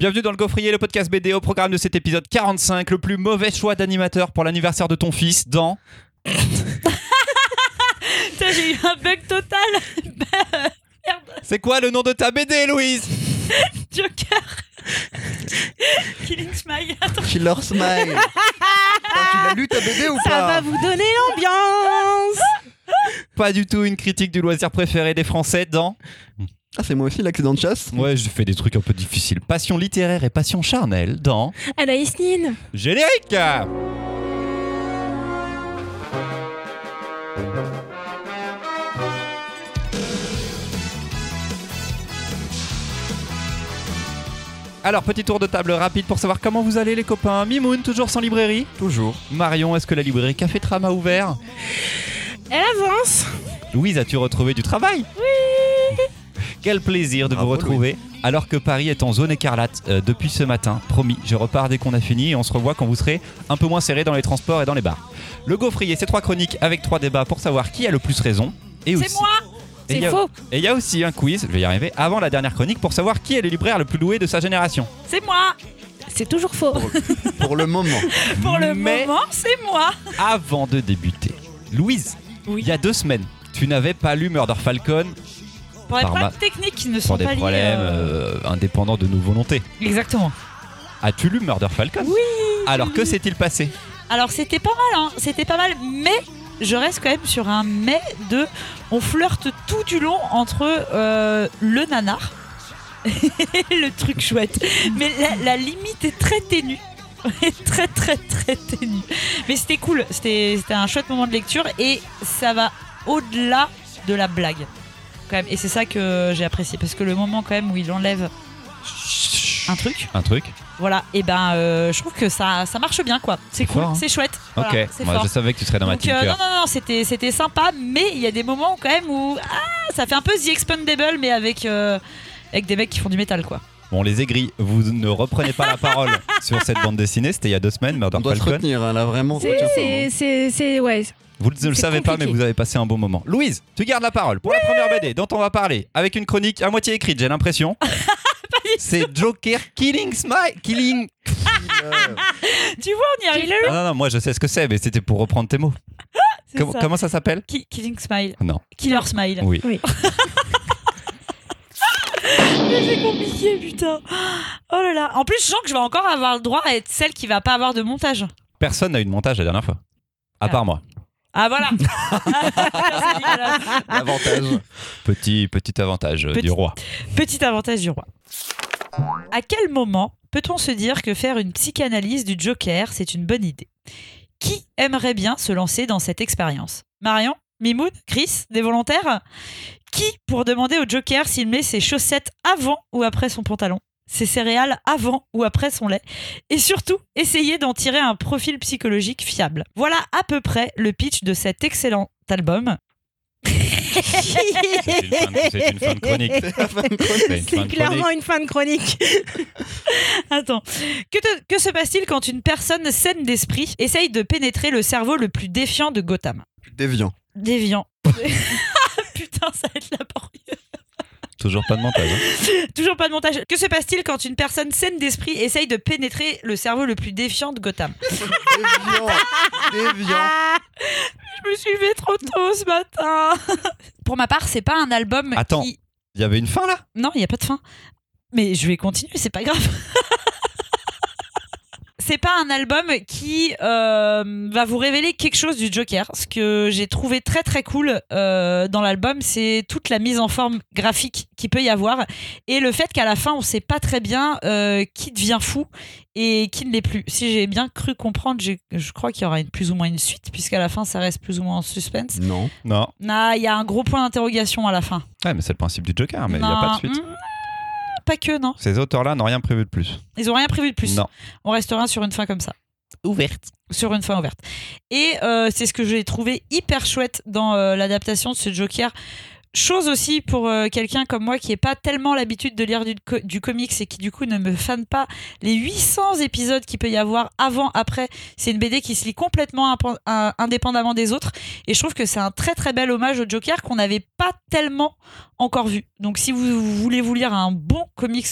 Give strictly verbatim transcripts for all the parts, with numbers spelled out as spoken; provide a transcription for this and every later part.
Bienvenue dans Le Gaufrier, le podcast B D, au programme de cet épisode quarante-cinq, le plus mauvais choix d'animateur pour l'anniversaire de ton fils dans... Putain, j'ai eu un bug total. Merde. C'est quoi le nom de ta B D, Louise? Joker. Killing Smile. Killer Smile. Attends, tu l'as lu ta B D ou pas? Ça va vous donner l'ambiance. Pas du tout une critique du loisir préféré des Français dans... Ah, c'est moi aussi, l'accident de chasse. Ouais, je fais des trucs un peu difficiles. Passion littéraire et passion charnelle dans... Anaïs Nin. Générique. Alors, petit tour de table rapide pour savoir comment vous allez, les copains. Mimoun, toujours sans librairie? Toujours. Marion, est-ce que la librairie Café Tram a ouvert? Elle avance. Louise, as-tu retrouvé du travail? Oui. Quel plaisir de ah vous bon retrouver Louis. Alors que Paris est en zone écarlate euh, depuis ce matin. Promis, je repars dès qu'on a fini et on se revoit quand vous serez un peu moins serrés dans les transports et dans les bars. Le Gaufrier, c'est trois chroniques avec trois débats pour savoir qui a le plus raison. Et aussi... C'est moi. Et c'est a, faux. Et il y a aussi un quiz, je vais y arriver, avant la dernière chronique pour savoir qui est le libraire le plus doué de sa génération. C'est moi. C'est toujours faux. Pour, pour le moment. Pour le Mais moment, c'est moi. Avant de débuter, Louise, oui. Il y a deux semaines, tu n'avais pas lu Murder Falcon. Pour des problèmes ma... techniques qui ne sont pas liés. Pour des problèmes euh... Euh, indépendants de nos volontés. Exactement. As-tu lu Murder Falcon? Oui. Alors que s'est-il passé? Alors c'était pas mal, hein. C'était pas mal, mais je reste quand même sur un mais de... On flirte tout du long entre euh, le nanar et le truc chouette. Mais la, la limite est très ténue. très très très ténue. Mais c'était cool. C'était, c'était un chouette moment de lecture et ça va au-delà de la blague. Quand même. Et c'est ça que j'ai apprécié. Parce que le moment quand même où il enlève un truc. Un truc. Voilà, et ben euh, je trouve que ça, ça marche bien quoi. C'est, c'est cool, fort, hein. C'est chouette. Voilà, ok, c'est moi fort. Je savais que tu serais dans Donc, ma team euh, cœur. Non, non, non, c'était, c'était sympa, mais il y a des moments quand même où ah, ça fait un peu The Expendables, mais avec, euh, avec des mecs qui font du métal quoi. Bon, les aigris, vous ne reprenez pas la parole sur cette bande dessinée, c'était il y a deux semaines, Murder Falcon. On doit Falcon. Se retenir, hein, là vraiment. C'est, c'est, c'est, c'est, ouais. Vous ne le c'est savez compliqué. Pas, mais vous avez passé un bon moment. Louise, tu gardes la parole pour oui la première B D dont on va parler, avec une chronique à moitié écrite, j'ai l'impression. C'est Joker Killing Smile Killing. Tu vois, on y arrive. Ah non, non, moi je sais ce que c'est, mais c'était pour reprendre tes mots. Com- ça. Comment ça s'appelle? Ki- Killing Smile. Non. Killer Smile. Oui. oui. Mais c'est compliqué, putain. Oh là là. En plus, je sens que je vais encore avoir le droit à être celle qui va pas avoir de montage. Personne n'a eu de montage la dernière fois, à ah. part moi. Ah voilà. Avantage. Petit, petit avantage petit, du roi. Petit avantage du roi. À quel moment peut-on se dire que faire une psychanalyse du Joker, c'est une bonne idée? Qui aimerait bien se lancer dans cette expérience? Marion, Mimoun, Chris, des volontaires? Qui pour demander au Joker s'il met ses chaussettes avant ou après son pantalon, ses céréales avant ou après son lait, et surtout, essayer d'en tirer un profil psychologique fiable. Voilà à peu près le pitch de cet excellent album. C'est une fin de, c'est une fin de chronique. C'est, une c'est fin clairement de chronique. Une fin de chronique. Attends. Que, te, que se passe-t-il quand une personne saine d'esprit essaye de pénétrer le cerveau le plus défiant de Gotham? Déviant. Déviant. Putain, ça va être laborieux. Toujours pas de montage. Hein. Toujours pas de montage. Que se passe-t-il quand une personne saine d'esprit essaye de pénétrer le cerveau le plus défiant de Gotham? Déviant. Déviant. Je me suis levée trop tôt ce matin. Pour ma part, c'est pas un album. Attends, il qui... y avait une fin là? Non, il y a pas de fin. Mais je vais continuer, c'est pas grave. C'est pas un album qui euh, va vous révéler quelque chose du Joker. Ce que j'ai trouvé très très cool euh, dans l'album, c'est toute la mise en forme graphique qu'il peut y avoir et le fait qu'à la fin, on sait pas très bien euh, qui devient fou et qui ne l'est plus. Si j'ai bien cru comprendre, j'ai, je crois qu'il y aura une, plus ou moins une suite, puisqu'à la fin, ça reste plus ou moins en suspense. Non. Non. Ah, il y a un gros point d'interrogation à la fin. Ouais, mais c'est le principe du Joker, mais il n'y a pas de suite. Mmh. Pas que, non. Ces auteurs-là n'ont rien prévu de plus. Ils n'ont rien prévu de plus. Non. On restera sur une fin comme ça. Ouverte. Sur une fin ouverte. Et euh, c'est ce que j'ai trouvé hyper chouette dans euh, l'adaptation de ce Joker. Chose aussi pour euh, quelqu'un comme moi qui n'est pas tellement l'habitude de lire du, du comics et qui du coup ne me fane pas les huit cents épisodes qu'il peut y avoir avant, après. C'est une B D qui se lit complètement imp- un, indépendamment des autres et je trouve que c'est un très très bel hommage au Joker qu'on n'avait pas tellement encore vu. Donc si vous, vous voulez vous lire un bon comics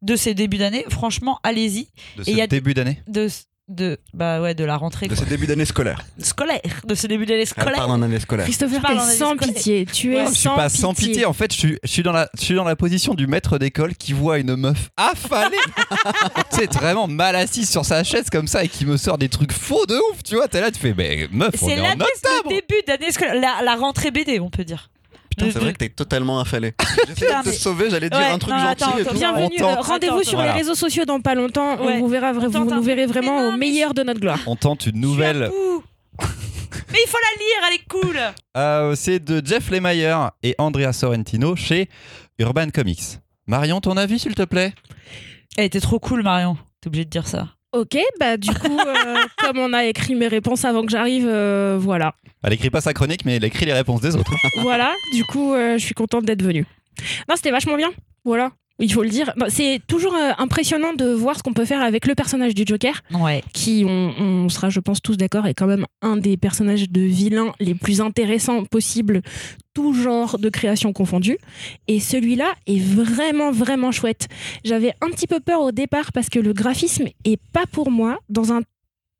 de ces débuts d'année, franchement allez-y. De ces débuts d'année de, de, bah ouais, de la rentrée. De quoi. Ce début d'année scolaire. Scolaire. De ce début d'année scolaire. Pardon, d'année scolaire. Christopher, tu es sans pitié. Tu es sans pitié. Je suis pas sans pitié. En fait, je suis, je suis dans la, je suis dans la position du maître d'école qui voit une meuf affalée, tu sais, vraiment mal assise sur sa chaise comme ça et qui me sort des trucs faux de ouf. Tu vois, t'es là, tu fais, mais meuf, c'est on est en octobre. C'est le début d'année scolaire. La, la rentrée B D, on peut dire. Putain, c'est vrai que t'es totalement affalé. J'essaie de te sauver, j'allais dire ouais, un truc non, gentil attends, et tout. Bienvenue, euh, rendez-vous attends, sur voilà. les réseaux sociaux dans pas longtemps. Ouais. On vous verra, vous tente, nous verrez vraiment non, au meilleur de notre gloire. On tente une nouvelle. Mais il faut la lire, elle est cool. euh, c'est de Jeff Lemire et Andrea Sorrentino chez Urban Comics. Marion, ton avis, s'il te plaît. Elle était trop cool, Marion. T'es obligée de dire ça. Ok, bah du coup, euh, comme on a écrit mes réponses avant que j'arrive, euh, voilà. Elle écrit pas sa chronique, mais elle écrit les réponses des autres. Voilà, du coup, euh, je suis contente d'être venue. Non, c'était vachement bien, voilà. Il faut le dire. Non, c'est toujours euh, impressionnant de voir ce qu'on peut faire avec le personnage du Joker, ouais. qui, on, on sera, je pense, tous d'accord, est quand même un des personnages de vilains les plus intéressants possibles, tout genre de création confondue. Et celui-là est vraiment, vraiment chouette. J'avais un petit peu peur au départ parce que le graphisme est pas pour moi, dans un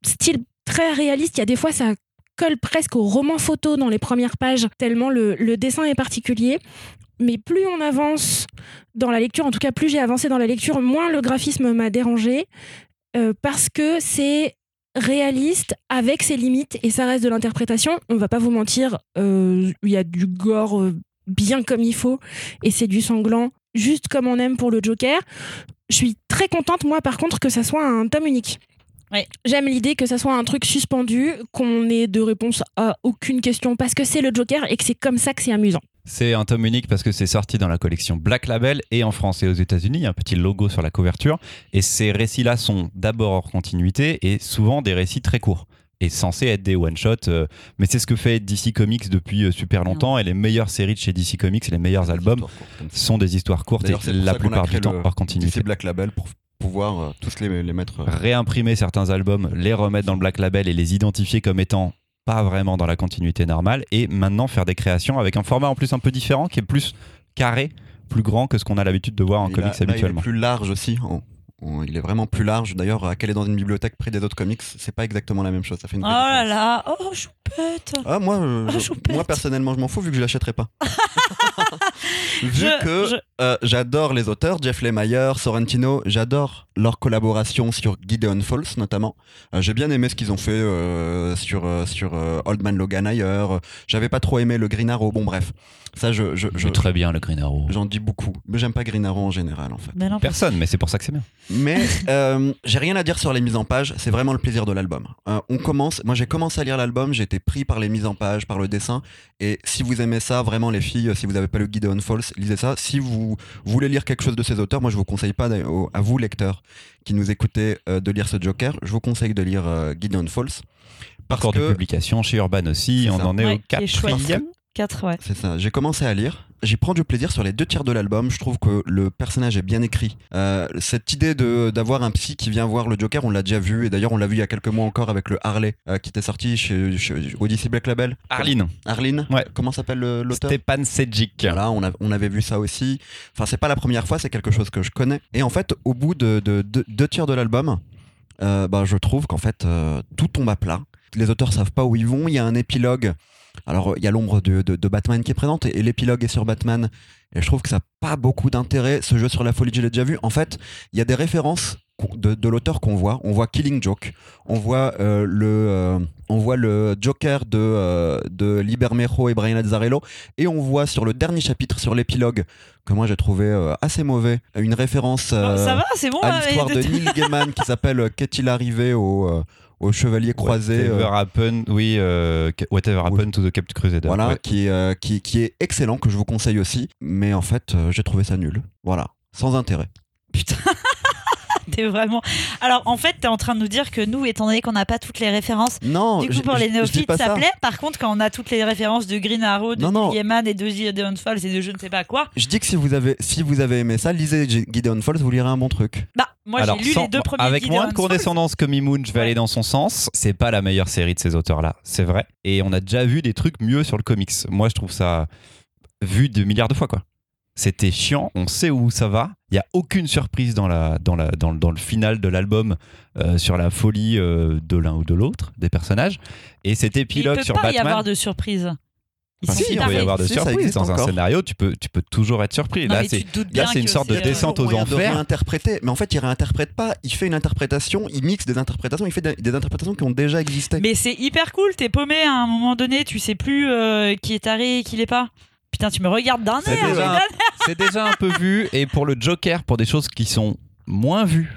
style très réaliste. Il y a des fois, ça colle presque au roman photo dans les premières pages, tellement le, le dessin est particulier. Mais plus on avance dans la lecture, en tout cas plus j'ai avancé dans la lecture, moins le graphisme m'a dérangé euh, parce que c'est réaliste avec ses limites et ça reste de l'interprétation. On va pas vous mentir, euh, y a du gore euh, bien comme il faut et c'est du sanglant juste comme on aime pour le Joker. Je suis très contente moi par contre que ça soit un tome unique. Ouais. J'aime l'idée que ça soit un truc suspendu, qu'on ait de réponse à aucune question parce que c'est le Joker et que c'est comme ça que c'est amusant. C'est un tome unique parce que c'est sorti dans la collection Black Label et en France et aux États-Unis, il y a un petit logo sur la couverture et ces récits-là sont d'abord hors continuité et souvent des récits très courts et censés être des one-shots euh, mais c'est ce que fait D C Comics depuis euh, super longtemps et les meilleures séries de chez D C Comics et les meilleurs albums courtes, sont des histoires courtes et la plupart du temps hors continuité. D C Black Label pour pouvoir euh, tous les, les mettre... Euh... Réimprimer certains albums, les remettre dans le Black Label et les identifier comme étant... pas vraiment dans la continuité normale et maintenant faire des créations avec un format en plus un peu différent qui est plus carré, plus grand que ce qu'on a l'habitude de voir en et comics là, habituellement. Là, il est plus large aussi, on, on, il est vraiment plus large. D'ailleurs, à caler dans une bibliothèque près des autres comics, c'est pas exactement la même chose. Ça fait une oh là là, oh choupette ah, moi, euh, oh, je, moi personnellement je m'en fous vu que je l'achèterai pas. Vu je, que je... Euh, j'adore les auteurs, Jeff Lemire, Sorrentino, j'adore leur collaboration sur Gideon Falls notamment. Euh, j'ai bien aimé ce qu'ils ont fait euh, sur, euh, sur euh, Old Man Logan ailleurs. J'avais pas trop aimé le Green Arrow, bon bref. Ça, je, je, je, très bien le Green Arrow. J'en dis beaucoup, mais j'aime pas Green Arrow en général en fait. Mais non, personne, mais c'est pour ça que c'est bien. Mais euh, j'ai rien à dire sur les mises en page, c'est vraiment le plaisir de l'album. Euh, on commence, moi j'ai commencé à lire l'album, j'ai été pris par les mises en page, par le dessin. Et si vous aimez ça, vraiment les filles, si vous avez pas le Gideon Falls, lisez ça. Si vous voulez lire quelque chose de ces auteurs, moi je vous conseille pas à vous lecteurs qui nous écoutez euh, de lire ce Joker, je vous conseille de lire euh, Gideon Falls. Parce Encore que... de publication chez Urban aussi, on ça. en est ouais, au quatrième. quatre, ouais. C'est ça, j'ai commencé à lire, j'y prends du plaisir sur les deux tiers de l'album, je trouve que le personnage est bien écrit. Euh, cette idée de, d'avoir un psy qui vient voir le Joker, on l'a déjà vu, et d'ailleurs on l'a vu il y a quelques mois encore avec le Harleen euh, qui était sorti chez, chez Odyssey Black Label. Harleen. Harleen, ouais. Comment s'appelle le, l'auteur ? Stjepan Šejić. Voilà, on, a, on avait vu ça aussi. Enfin, c'est pas la première fois, c'est quelque chose que je connais. Et en fait, au bout de, de, de, de deux tiers de l'album, euh, bah, je trouve qu'en fait, euh, tout tombe à plat. Les auteurs savent pas où ils vont, il y a un épilogue. Alors il y a l'ombre de, de, de Batman qui est présente et, et l'épilogue est sur Batman et je trouve que ça n'a pas beaucoup d'intérêt. Ce jeu sur la folie, je l'ai déjà vu. En fait, il y a des références de, de l'auteur qu'on voit. On voit Killing Joke, on voit, euh, le, euh, on voit le Joker de, euh, de Lee Bermejo et Brian Lazzarello et on voit sur le dernier chapitre, sur l'épilogue, que moi j'ai trouvé euh, assez mauvais, une référence euh, ça va, c'est bon, à l'histoire de Neil Gaiman qui s'appelle « Qu'est-il arrivé au... Euh, au chevalier croisé Whatever euh... Happened oui euh, Whatever Happened to the Caped Crusader voilà ouais. qui, euh, qui, qui est excellent, que je vous conseille aussi, mais en fait euh, j'ai trouvé ça nul, voilà, sans intérêt. Putain. T'es vraiment... Alors, en fait, t'es en train de nous dire que nous, étant donné qu'on n'a pas toutes les références, non, du coup, pour les néophytes, ça, ça plaît. Par contre, quand on a toutes les références de Green Arrow, de Gaiman et de Gideon Falls et de je ne sais pas quoi... Je dis que si vous avez, si vous avez aimé ça, lisez Gideon Falls, vous lirez un bon truc. Bah, moi, alors, j'ai lu sans, les deux premiers avec Gideon moins de condescendance que Mimoun, je vais ouais. aller dans son sens. C'est pas la meilleure série de ces auteurs-là, c'est vrai. Et on a déjà vu des trucs mieux sur le comics. Moi, je trouve ça vu de milliards de fois, quoi. C'était chiant, on sait où ça va. Il n'y a aucune surprise dans, la, dans, la, dans, dans le final de l'album euh, sur la folie euh, de l'un ou de l'autre des personnages. Et cet épilogue sur Batman... Il ne peut pas y avoir de surprise. Enfin, si, il peut y avoir de surprise. Dans un scénario, tu peux, tu peux toujours être surpris. Non, là, c'est, là, c'est une sorte de descente aux enfers. De mais en fait, il ne réinterprète pas. Il fait une interprétation, il mixe des interprétations, il fait des, des interprétations qui ont déjà existé. Mais c'est hyper cool, t'es paumé à un moment donné, tu ne sais plus euh, qui est taré et qui ne l'est pas. Putain, tu me regardes d'un air, déjà, c'est déjà un peu vu. Et pour le Joker, pour des choses qui sont moins vues,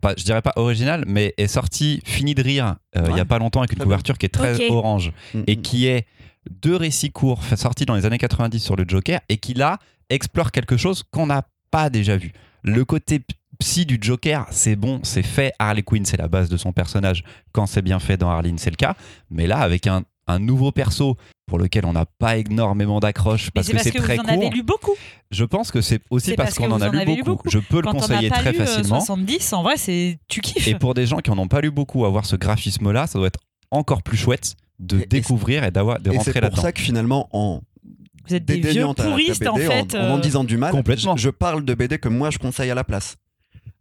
pas, je dirais pas originales, mais est sorti Fini de rire euh, ouais. il y a pas longtemps avec une couverture qui est très okay. orange mmh. et qui est deux récits courts sortis dans les années quatre-vingt-dix sur le Joker et qui là explore quelque chose qu'on n'a pas déjà vu. Le côté psy du Joker, c'est bon, c'est fait. Harley Quinn, c'est la base de son personnage. Quand c'est bien fait dans Harleen, c'est le cas. Mais là, avec un un nouveau perso pour lequel on n'a pas énormément d'accroche parce, parce que c'est que très court. Mais c'est parce que vous en avez lu beaucoup. Je pense que c'est aussi c'est parce, parce qu'on en a lu beaucoup. beaucoup. Je peux Quand le conseiller très facilement. soixante-dix, en vrai, c'est... tu kiffes. Et pour des gens qui n'en ont pas lu beaucoup, avoir ce graphisme-là, ça doit être encore plus chouette de et, découvrir et, et d'avoir de et rentrer là-dedans. C'est pour ça que finalement, en... vous êtes des vieux puristes, en fait. En, euh... en, en disant du mal, complètement. Je, je parle de B D que moi, je conseille à la place.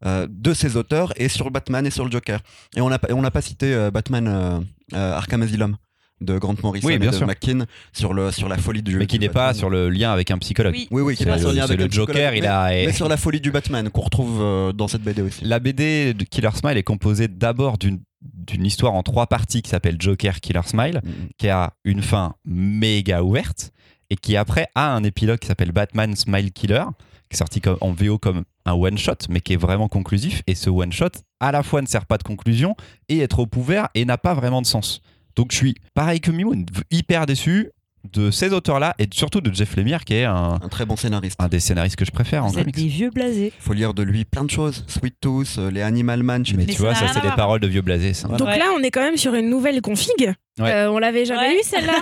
Euh, de ces auteurs et sur Batman et sur le Joker. Et on n'a pas cité euh, Batman euh, euh, Arkham Asylum. De Grant Morrison oui, et de sûr. McKean sur, le, sur la folie du mais qui n'est pas sur le lien avec un psychologue oui oui, oui qui n'est pas sur le lien avec le Joker mais, il a mais sur la folie du Batman qu'on retrouve dans cette B D aussi. La B D de Killer Smile est composée d'abord d'une, d'une histoire en trois parties qui s'appelle Joker Killer Smile mm. qui a une fin méga ouverte et qui après a un épilogue qui s'appelle Batman Smile Killer qui est sorti comme, en V O comme un one shot mais qui est vraiment conclusif et ce one shot à la fois ne sert pas de conclusion et est trop ouvert et n'a pas vraiment de sens. Donc je suis, pareil que Mimoun, hyper déçu de ces auteurs-là et surtout de Jeff Lemire qui est un, un très bon scénariste. Un des scénaristes que je préfère en comics. Des vieux blasés. Faut lire de lui plein de choses. Sweet Tooth, les Animal Man. Mais, mais tu vois, ça c'est des paroles de vieux blasés. Ça. Donc ouais. là, on est quand même sur une nouvelle config. Ouais. Euh, on l'avait jamais ouais. eu celle-là.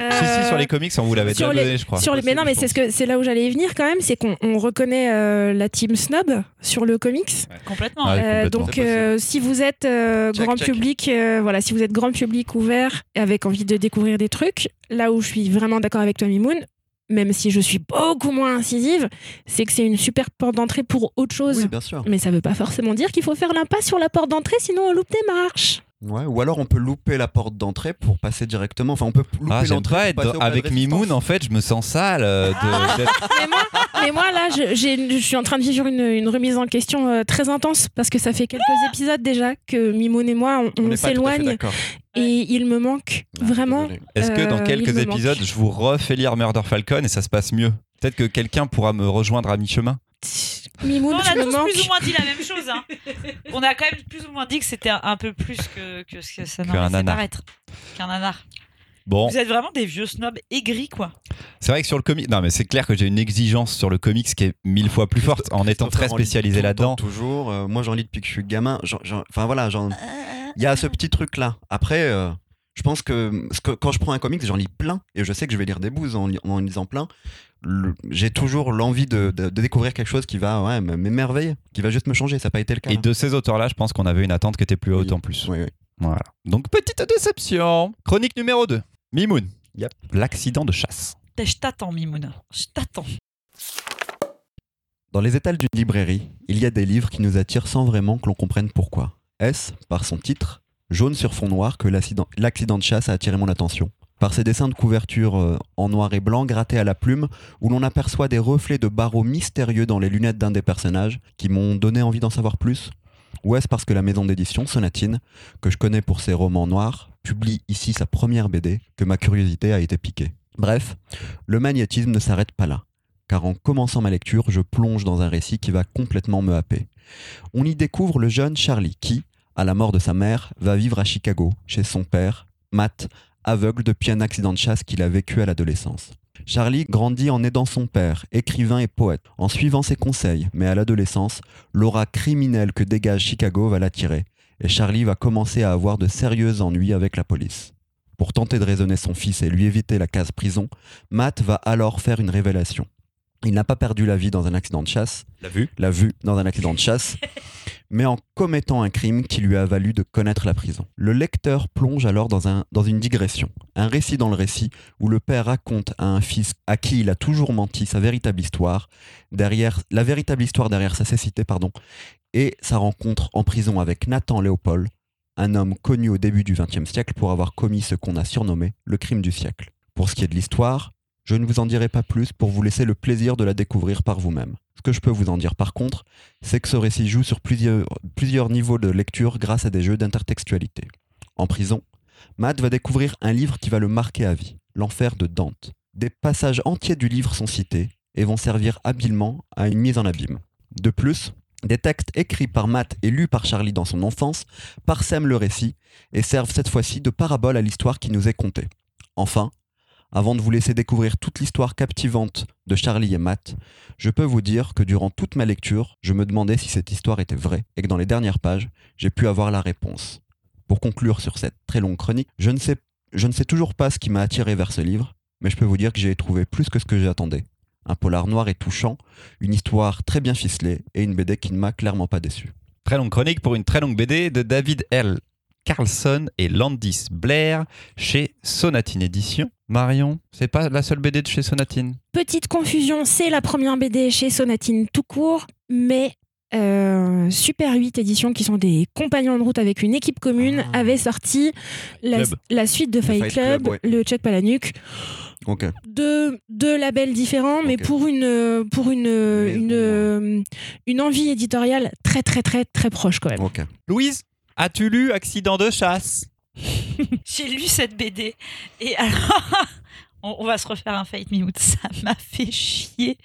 euh... Si si sur les comics, on vous l'avait déjà donné, je crois. Sur les... Mais non, mais c'est ce que c'est là où j'allais y venir quand même, c'est qu'on on reconnaît euh, la team snob sur le comics. Ouais. Complètement. Euh, ouais, complètement. Donc euh, si vous êtes euh, check, grand check. public, euh, voilà, si vous êtes grand public ouvert avec envie de découvrir des trucs, là où je suis vraiment d'accord avec toi Mimoun, même si je suis beaucoup moins incisive, c'est que c'est une super porte d'entrée pour autre chose. Oui, bien sûr. Mais ça veut pas forcément dire qu'il faut faire l'impasse sur la porte d'entrée, sinon on loupe des marches. Ouais, ou alors on peut louper la porte d'entrée pour passer directement. Enfin, on peut louper ah, l'entrée. Pour passer avec Mimoun, en fait, je me sens sale. Euh, de... mais, moi, mais moi, là, je, j'ai, je suis en train de vivre une, une remise en question euh, très intense parce que ça fait quelques épisodes déjà que Mimoun et moi, on, on, on s'éloigne. Et ouais. il me manque ah, vraiment. Est-ce que dans quelques euh, épisodes, je vous refais lire Murder Falcon et ça se passe mieux ? Peut-être que quelqu'un pourra me rejoindre à mi-chemin. Mimoun, on a tous manque. plus ou moins dit la même chose. Hein. On a quand même plus ou moins dit que c'était un, un peu plus que, que ce que ça n'aurait fait paraître. Qu'un nanar. Bon. Vous êtes vraiment des vieux snobs aigris, quoi. C'est vrai que sur le comics, non mais c'est clair que j'ai une exigence sur le comics qui est mille fois plus forte en étant très spécialisé là-dedans. Toujours. Euh, moi, j'en lis depuis que je suis gamin. Enfin voilà, genre. Il y a ce petit truc là. Après. Euh... Je pense que, que quand je prends un comics, j'en lis plein et je sais que je vais lire des bouses en, en lisant plein. Le, j'ai toujours l'envie de, de, de découvrir quelque chose qui va ouais, m'émerveiller, qui va juste me changer. Ça n'a pas été le cas. Et là. De ces auteurs-là, je pense qu'on avait une attente qui était plus haute oui. en plus. Oui, oui. Voilà. Donc, petite déception. Chronique numéro deux. Mimoun. Yep. L'accident de chasse. Je t'attends, Mimoun. Je t'attends. Dans les étals d'une librairie, il y a des livres qui nous attirent sans vraiment que l'on comprenne pourquoi. Est-ce par son titre ? Jaune sur fond noir que l'accident de chasse a attiré mon attention. Par ses dessins de couverture en noir et blanc grattés à la plume, où l'on aperçoit des reflets de barreaux mystérieux dans les lunettes d'un des personnages, qui m'ont donné envie d'en savoir plus. Ou est-ce parce que la maison d'édition, Sonatine, que je connais pour ses romans noirs, publie ici sa première B D, que ma curiosité a été piquée. Bref, le magnétisme ne s'arrête pas là, car en commençant ma lecture, je plonge dans un récit qui va complètement me happer. On y découvre le jeune Charlie, qui, à la mort de sa mère, va vivre à Chicago, chez son père, Matt, aveugle depuis un accident de chasse qu'il a vécu à l'adolescence. Charlie grandit en aidant son père, écrivain et poète, en suivant ses conseils, mais à l'adolescence, l'aura criminelle que dégage Chicago va l'attirer, et Charlie va commencer à avoir de sérieux ennuis avec la police. Pour tenter de raisonner son fils et lui éviter la case prison, Matt va alors faire une révélation. Il n'a pas perdu la vie dans un accident de chasse, la vue, la vue dans un accident de chasse, mais en commettant un crime qui lui a valu de connaître la prison. Le lecteur plonge alors dans, un, dans une digression, un récit dans le récit où le père raconte à un fils à qui il a toujours menti sa véritable histoire, derrière, la véritable histoire derrière sa cécité, pardon, et sa rencontre en prison avec Nathan Léopold, un homme connu au début du vingtième siècle pour avoir commis ce qu'on a surnommé le crime du siècle. Pour ce qui est de l'histoire, je ne vous en dirai pas plus pour vous laisser le plaisir de la découvrir par vous-même. Ce que je peux vous en dire par contre, c'est que ce récit joue sur plusieurs, plusieurs niveaux de lecture grâce à des jeux d'intertextualité. En prison, Matt va découvrir un livre qui va le marquer à vie, L'Enfer de Dante. Des passages entiers du livre sont cités et vont servir habilement à une mise en abîme. De plus, des textes écrits par Matt et lus par Charlie dans son enfance parsèment le récit et servent cette fois-ci de parabole à l'histoire qui nous est contée. Enfin, avant de vous laisser découvrir toute l'histoire captivante de Charlie et Matt, je peux vous dire que durant toute ma lecture, je me demandais si cette histoire était vraie et que dans les dernières pages, j'ai pu avoir la réponse. Pour conclure sur cette très longue chronique, je ne sais, je ne sais toujours pas ce qui m'a attiré vers ce livre, mais je peux vous dire que j'y ai trouvé plus que ce que j'attendais. Un polar noir et touchant, une histoire très bien ficelée et une B D qui ne m'a clairement pas déçu. Très longue chronique pour une très longue B D de David L. Carlson et Landis Blair chez Sonatine Édition. Marion, c'est pas la seule B D de chez Sonatine. Petite confusion, c'est la première B D chez Sonatine tout court, mais euh, Super huit Éditions, qui sont des compagnons de route avec une équipe commune, ah. avaient sorti la, la suite de Fight, Fight Club, Club ouais. le Check pas la nuque. Okay. Deux, deux labels différents, okay. mais pour une pour une une, une envie éditoriale très très très très proche quand même. Okay. Louise, as-tu lu Accident de chasse ? J'ai lu cette B D et alors on, on va se refaire un Fight Me Out. Ça m'a fait chier,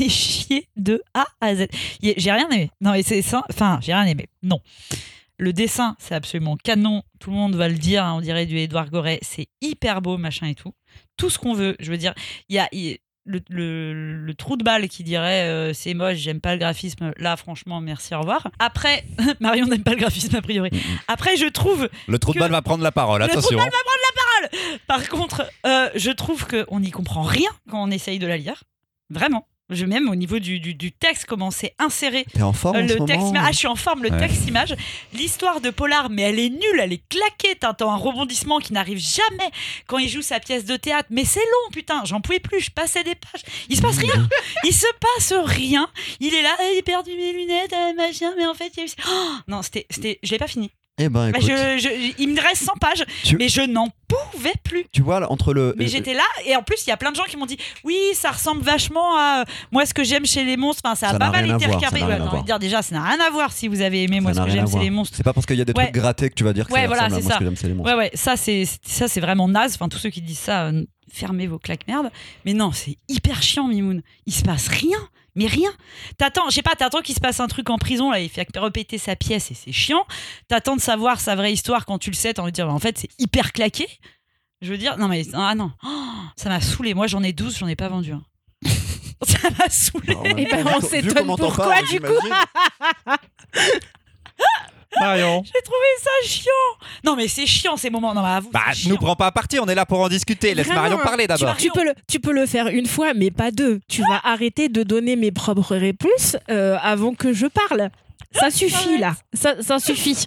mais chier de A à Z. J'ai rien aimé. Non, mais c'est ça. Enfin, j'ai rien aimé. Non. Le dessin, c'est absolument canon. Tout le monde va le dire. Hein, on dirait du Édouard Gorey. C'est hyper beau, machin et tout. Tout ce qu'on veut. Je veux dire, il y a. Y a Le, le, le trou de balle qui dirait euh, c'est moche, j'aime pas le graphisme, là franchement merci, au revoir. Après Marion n'aime pas le graphisme a priori. Après je trouve le trou de balle va prendre la parole, attention. Le trou de balle va prendre la parole. Par contre euh, je trouve qu'on n'y comprend rien quand on essaye de la lire, vraiment. Je, même au niveau du, du, du texte, comment c'est inséré. T'es en forme euh, en le ce texte, moment ah, je suis en forme, le ouais. texte image. L'histoire de Polar, mais elle est nulle, elle est claquée. T'entends un rebondissement qui n'arrive jamais quand il joue sa pièce de théâtre. Mais c'est long, putain, j'en pouvais plus, je passais des pages. Il se passe rien, il se passe rien. Il est là, eh, j'ai perdu mes lunettes, euh, machin, mais en fait, il y a eu... oh, non, c'était, c'était... je l'ai pas fini. Eh ben, écoute, je, je, il me reste cent pages, tu... mais je n'en pouvais plus. Tu vois, entre le. Mais euh... j'étais là, et en plus, il y a plein de gens qui m'ont dit oui, ça ressemble vachement à Moi ce que j'aime chez les monstres. Enfin, ça a ça pas mal été recapé. Ouais, non, dire déjà, ça n'a rien à voir si vous avez aimé ça Moi ce que j'aime c'est les monstres. C'est pas parce qu'il y a des ouais. trucs grattés que tu vas dire que ouais, ça voilà, ressemble à Moi ça. ce que j'aime c'est les monstres. Ouais, ouais, ça c'est, ça, c'est vraiment naze. Enfin, tous ceux qui disent ça, euh, fermez vos claques-merde. Mais non, c'est hyper chiant, Mimoun. Il se passe rien. Mais rien. T'attends, je sais pas, t'attends qu'il se passe un truc en prison, là, il fait répéter sa pièce et c'est chiant. T'attends de savoir sa vraie histoire quand tu le sais, t'as envie de dire, en fait, c'est hyper claqué. Je veux dire, non mais, ah non, oh, ça m'a saoulé. Moi, j'en ai douze, j'en ai pas vendu. Hein. Ça m'a saoulé. Non, et ben, on s'étonne pourquoi, pas, du coup. Marion. J'ai trouvé ça chiant. Non mais c'est chiant ces moments. Non, bah, vous, bah, nous prends pas à partir, on est là pour en discuter. Laisse Vraiment, Marion parler d'abord. Tu, tu, peux le, tu peux le faire une fois mais pas deux. Tu ah. vas arrêter de donner mes propres réponses euh, avant que je parle. Ça suffit là, ça, ça suffit.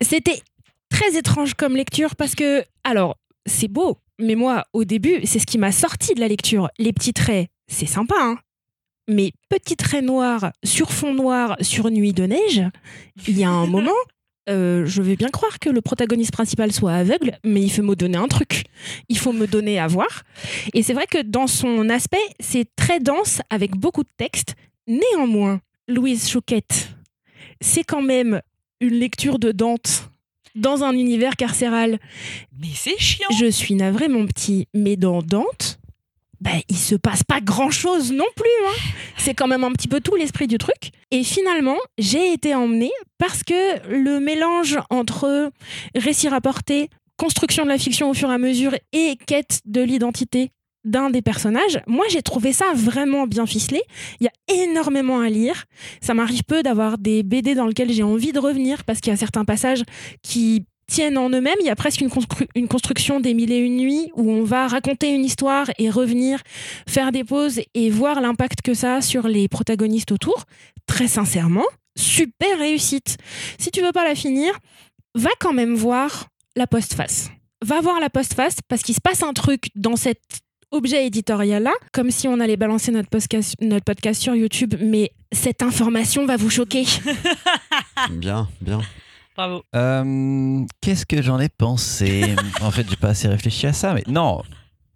C'était très étrange comme lecture parce que, alors c'est beau, mais moi au début c'est ce qui m'a sorti de la lecture. Les petits traits, c'est sympa hein. Mais petit trait noir sur fond noir sur nuit de neige, il y a un moment, euh, je vais bien croire que le protagoniste principal soit aveugle, mais il faut me donner un truc, il faut me donner à voir. Et c'est vrai que dans son aspect, c'est très dense avec beaucoup de textes. Néanmoins, Louise Chouquette, c'est quand même une lecture de Dante dans un univers carcéral. Mais c'est chiant. Je suis navrée, mon petit, mais dans Dante... Ben, il se passe pas grand-chose non plus. Hein. C'est quand même un petit peu tout l'esprit du truc. Et finalement, j'ai été emmenée parce que le mélange entre récits rapportés, construction de la fiction au fur et à mesure et quête de l'identité d'un des personnages. Moi, j'ai trouvé ça vraiment bien ficelé. Il y a énormément à lire. Ça m'arrive peu d'avoir des B D dans lesquels j'ai envie de revenir parce qu'il y a certains passages qui tiennent en eux-mêmes. Il y a presque une, constru- une construction des mille et une nuits où on va raconter une histoire et revenir, faire des pauses et voir l'impact que ça a sur les protagonistes autour. Très sincèrement, super réussite. Si tu veux pas la finir, va quand même voir la postface. Va voir la postface parce qu'il se passe un truc dans cet objet éditorial-là, comme si on allait balancer notre podcast, notre podcast sur YouTube, mais cette information va vous choquer. Bien, bien. Bravo. Euh, qu'est-ce que j'en ai pensé ? En fait, j'ai pas assez réfléchi à ça, mais non,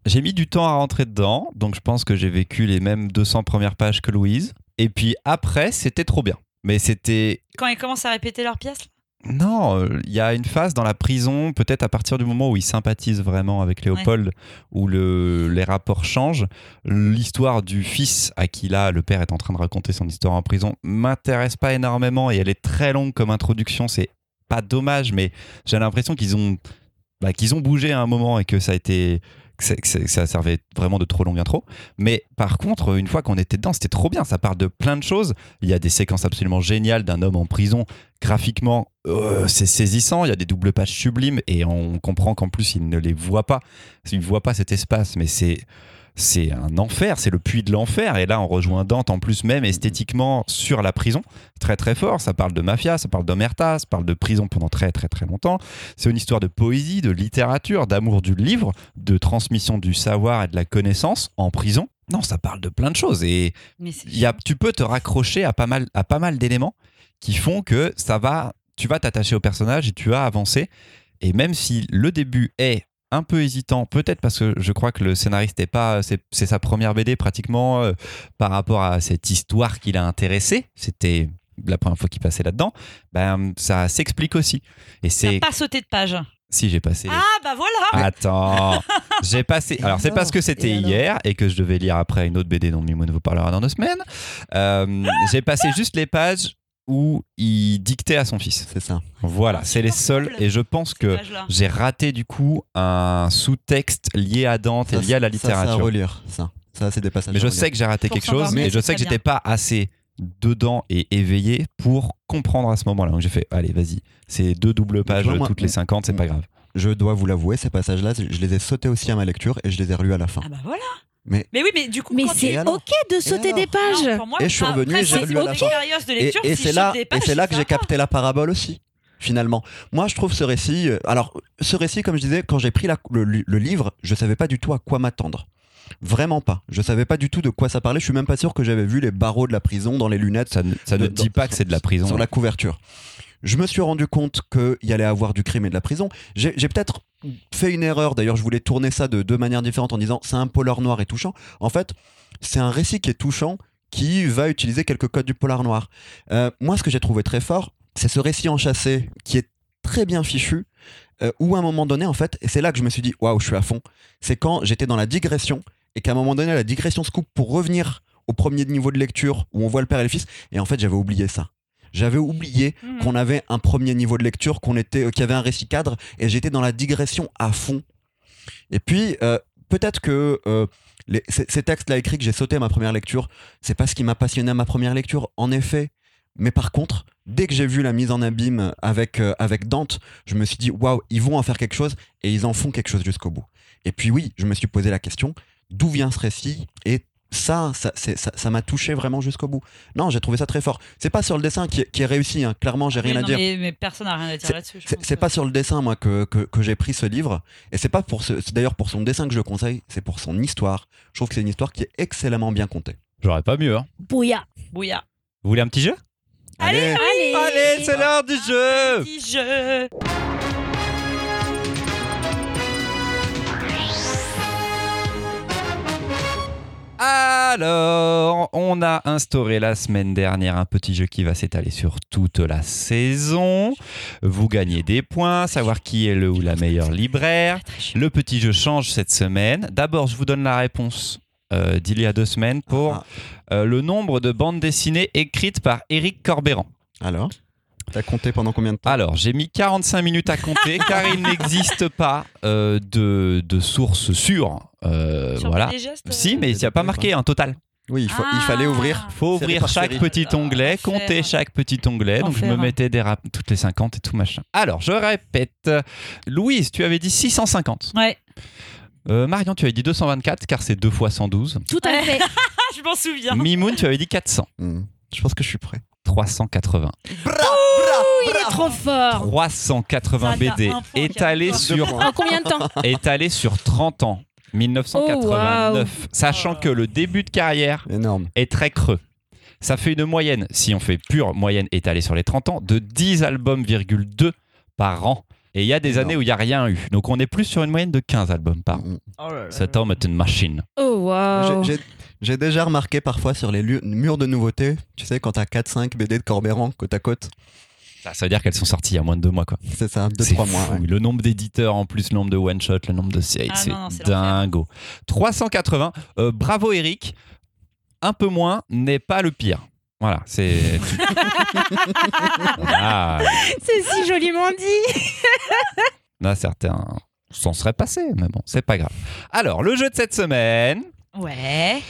j'ai mis du temps à rentrer dedans, donc je pense que j'ai vécu les mêmes deux cents premières pages que Louise. Et puis après, c'était trop bien. Mais c'était... Quand ils commencent à répéter leurs pièces ? Non, il y a une phase dans la prison, peut-être à partir du moment où il sympathise vraiment avec Léopold, ouais. où le, les rapports changent. L'histoire du fils à qui là, le père est en train de raconter son histoire en prison, m'intéresse pas énormément et elle est très longue comme introduction. C'est pas dommage, mais j'ai l'impression qu'ils ont, bah, qu'ils ont bougé à un moment et que ça a été... que ça servait vraiment de trop longue intro. Mais par contre, une fois qu'on était dedans, c'était trop bien. Ça parle de plein de choses. Il y a des séquences absolument géniales d'un homme en prison. Graphiquement, euh, c'est saisissant. Il y a des doubles pages sublimes et on comprend qu'en plus, il ne les voit pas. Il ne voit pas cet espace, mais c'est... c'est un enfer, c'est le puits de l'enfer. Et là, on rejoint Dante en plus, même esthétiquement, sur la prison. Très, très fort. Ça parle de mafia, ça parle d'omerta, ça parle de prison pendant très, très, très longtemps. C'est une histoire de poésie, de littérature, d'amour du livre, de transmission du savoir et de la connaissance en prison. Non, ça parle de plein de choses. Et y a, tu peux te raccrocher à pas mal, à pas mal d'éléments qui font que ça va, tu vas t'attacher au personnage et tu vas avancer. Et même si le début est un peu hésitant, peut-être parce que je crois que le scénariste est pas, c'est, c'est sa première B D pratiquement euh, par rapport à cette histoire qui l'a intéressé. C'était la première fois qu'il passait là-dedans. Ben ça s'explique aussi. Et c'est. T'as pas sauté de page. Si j'ai passé. Ah bah voilà. Attends, j'ai passé. Et alors alors c'est parce que c'était et hier et que je devais lire après une autre B D dont Mimoun vous parlera dans deux semaines. Euh, j'ai passé juste les pages où il dictait à son fils. C'est ça. Voilà, c'est, c'est les seuls. Et je pense que j'ai raté du coup un sous-texte lié à Dante ça, et lié à la littérature. Ça, c'est à relire. Ça, ça c'est des passages. Mais je sais que j'ai raté pour quelque chose, mais je sais que j'étais bien. Pas assez dedans et éveillé pour comprendre à ce moment-là. Donc j'ai fait, allez, vas-y, c'est deux doubles pages vois, moi, toutes les cinquante, c'est pas grave. Je dois vous l'avouer, ces passages-là, je les ai sautés aussi à ma lecture et je les ai relus à la fin. Ah bah voilà. Mais, mais oui, mais du coup, mais c'est alors, ok de sauter des pages. Non, pour moi, et je suis revenu, j'ai relu à la fin. Et, et, si c'est là, pages, et c'est là que j'ai capté la parabole aussi. Finalement, moi, je trouve ce récit. Alors, ce récit, comme je disais, quand j'ai pris la, le, le livre, je savais pas du tout à quoi m'attendre. Vraiment pas. Je savais pas du tout de quoi ça parlait. Je suis même pas sûr que j'avais vu les barreaux de la prison dans les lunettes. Ça ne, ça de, ne dit dans, pas que c'est de la prison. Sur la couverture. Je me suis rendu compte qu'il y allait avoir du crime et de la prison. J'ai, j'ai peut-être fait une erreur. D'ailleurs, je voulais tourner ça de deux manières différentes en disant c'est un polar noir et touchant. En fait, c'est un récit qui est touchant, qui va utiliser quelques codes du polar noir. Euh, moi, ce que j'ai trouvé très fort, c'est ce récit enchâssé qui est très bien fichu, euh, où à un moment donné, en fait, et c'est là que je me suis dit waouh, je suis à fond. C'est quand j'étais dans la digression et qu'à un moment donné, la digression se coupe pour revenir au premier niveau de lecture où on voit le père et le fils. Et en fait, j'avais oublié ça. J'avais oublié mmh. qu'on avait un premier niveau de lecture, qu'on était, euh, qu'il y avait un récit cadre, et j'étais dans la digression à fond. Et puis, euh, peut-être que euh, les, ces, ces textes-là écrits que j'ai sauté à ma première lecture, c'est pas ce qui m'a passionné à ma première lecture, en effet. Mais par contre, dès que j'ai vu la mise en abîme avec, euh, avec Dante, je me suis dit, waouh, ils vont en faire quelque chose, et ils en font quelque chose jusqu'au bout. Et puis oui, je me suis posé la question, d'où vient ce récit et Ça, ça, c'est, ça, ça m'a touché vraiment jusqu'au bout. Non, j'ai trouvé ça très fort. C'est pas sur le dessin qui est, qui est réussi, hein. Clairement, j'ai rien mais à non, dire. Mais, mais personne n'a rien à dire c'est, là-dessus. Je c'est, pense c'est que... pas sur le dessin, moi, que, que, que j'ai pris ce livre. Et c'est pas pour ce, c'est d'ailleurs pour son dessin que je le conseille, c'est pour son histoire. Je trouve que c'est une histoire qui est excellemment bien contée. J'aurais pas mieux. Hein. Bouya. Bouya. Vous voulez un petit jeu ? Allez, allez, allez, allez, c'est l'heure du jeu. Petit jeu. Alors, on a instauré la semaine dernière un petit jeu qui va s'étaler sur toute la saison. Vous gagnez des points, savoir qui est le ou la meilleure libraire. Le petit jeu change cette semaine. D'abord, je vous donne la réponse euh, d'il y a deux semaines pour euh, le nombre de bandes dessinées écrites par Éric Corberan. Alors ? T'as compté pendant combien de temps ? Alors, j'ai mis quarante-cinq minutes à compter car il n'existe pas euh, de, de source sûre Euh, voilà. Gestes, si, mais il n'y a pas marqué un total. Oui, il, faut, ah, il fallait ouvrir. Il faut ouvrir chaque petit onglet, ah, compter chaque petit onglet. Donc, je me mettais des rap- toutes les cinquante et tout machin. Alors, je répète. Louise, tu avais dit six cent cinquante. Ouais. Euh, Marion, tu avais dit deux cent vingt-quatre, car c'est deux fois cent douze. Tout à fait. Je m'en souviens. Mimoun, tu avais dit quatre cents. Mmh. Je pense que je suis prêt. trois cent quatre-vingts. Bra, bra, il bra. Est trop fort. trois cent quatre-vingts B D étalés sur... En combien de temps? Étalés sur trente ans. mille neuf cent quatre-vingt-neuf, oh, wow. Sachant que le début de carrière énorme. Est très creux. Ça fait une moyenne, si on fait pure moyenne étalée sur les trente ans, de dix albums virgule deux par an. Et il y a des énorme. Années où il n'y a rien eu. Donc on est plus sur une moyenne de quinze albums par an. Oh là là. Cet homme est une machine. Oh waouh. J'ai, j'ai, j'ai déjà remarqué parfois sur les lieux, murs de nouveautés, tu sais, quand t'as quatre cinq B D de Corberan côte à côte. Ça, ça veut dire qu'elles sont sorties il y a moins de deux mois, quoi. C'est ça, deux, c'est trois fou. Mois. Ouais. Le nombre d'éditeurs en plus, le nombre de one-shot, le nombre de séries, ah c'est, non, c'est dingo. trois cent quatre-vingts. Euh, bravo, Eric. Un peu moins n'est pas le pire. Voilà, c'est. Ah. C'est si joliment dit. Non, certains s'en seraient passés, mais bon, c'est pas grave. Alors, le jeu de cette semaine. Ouais.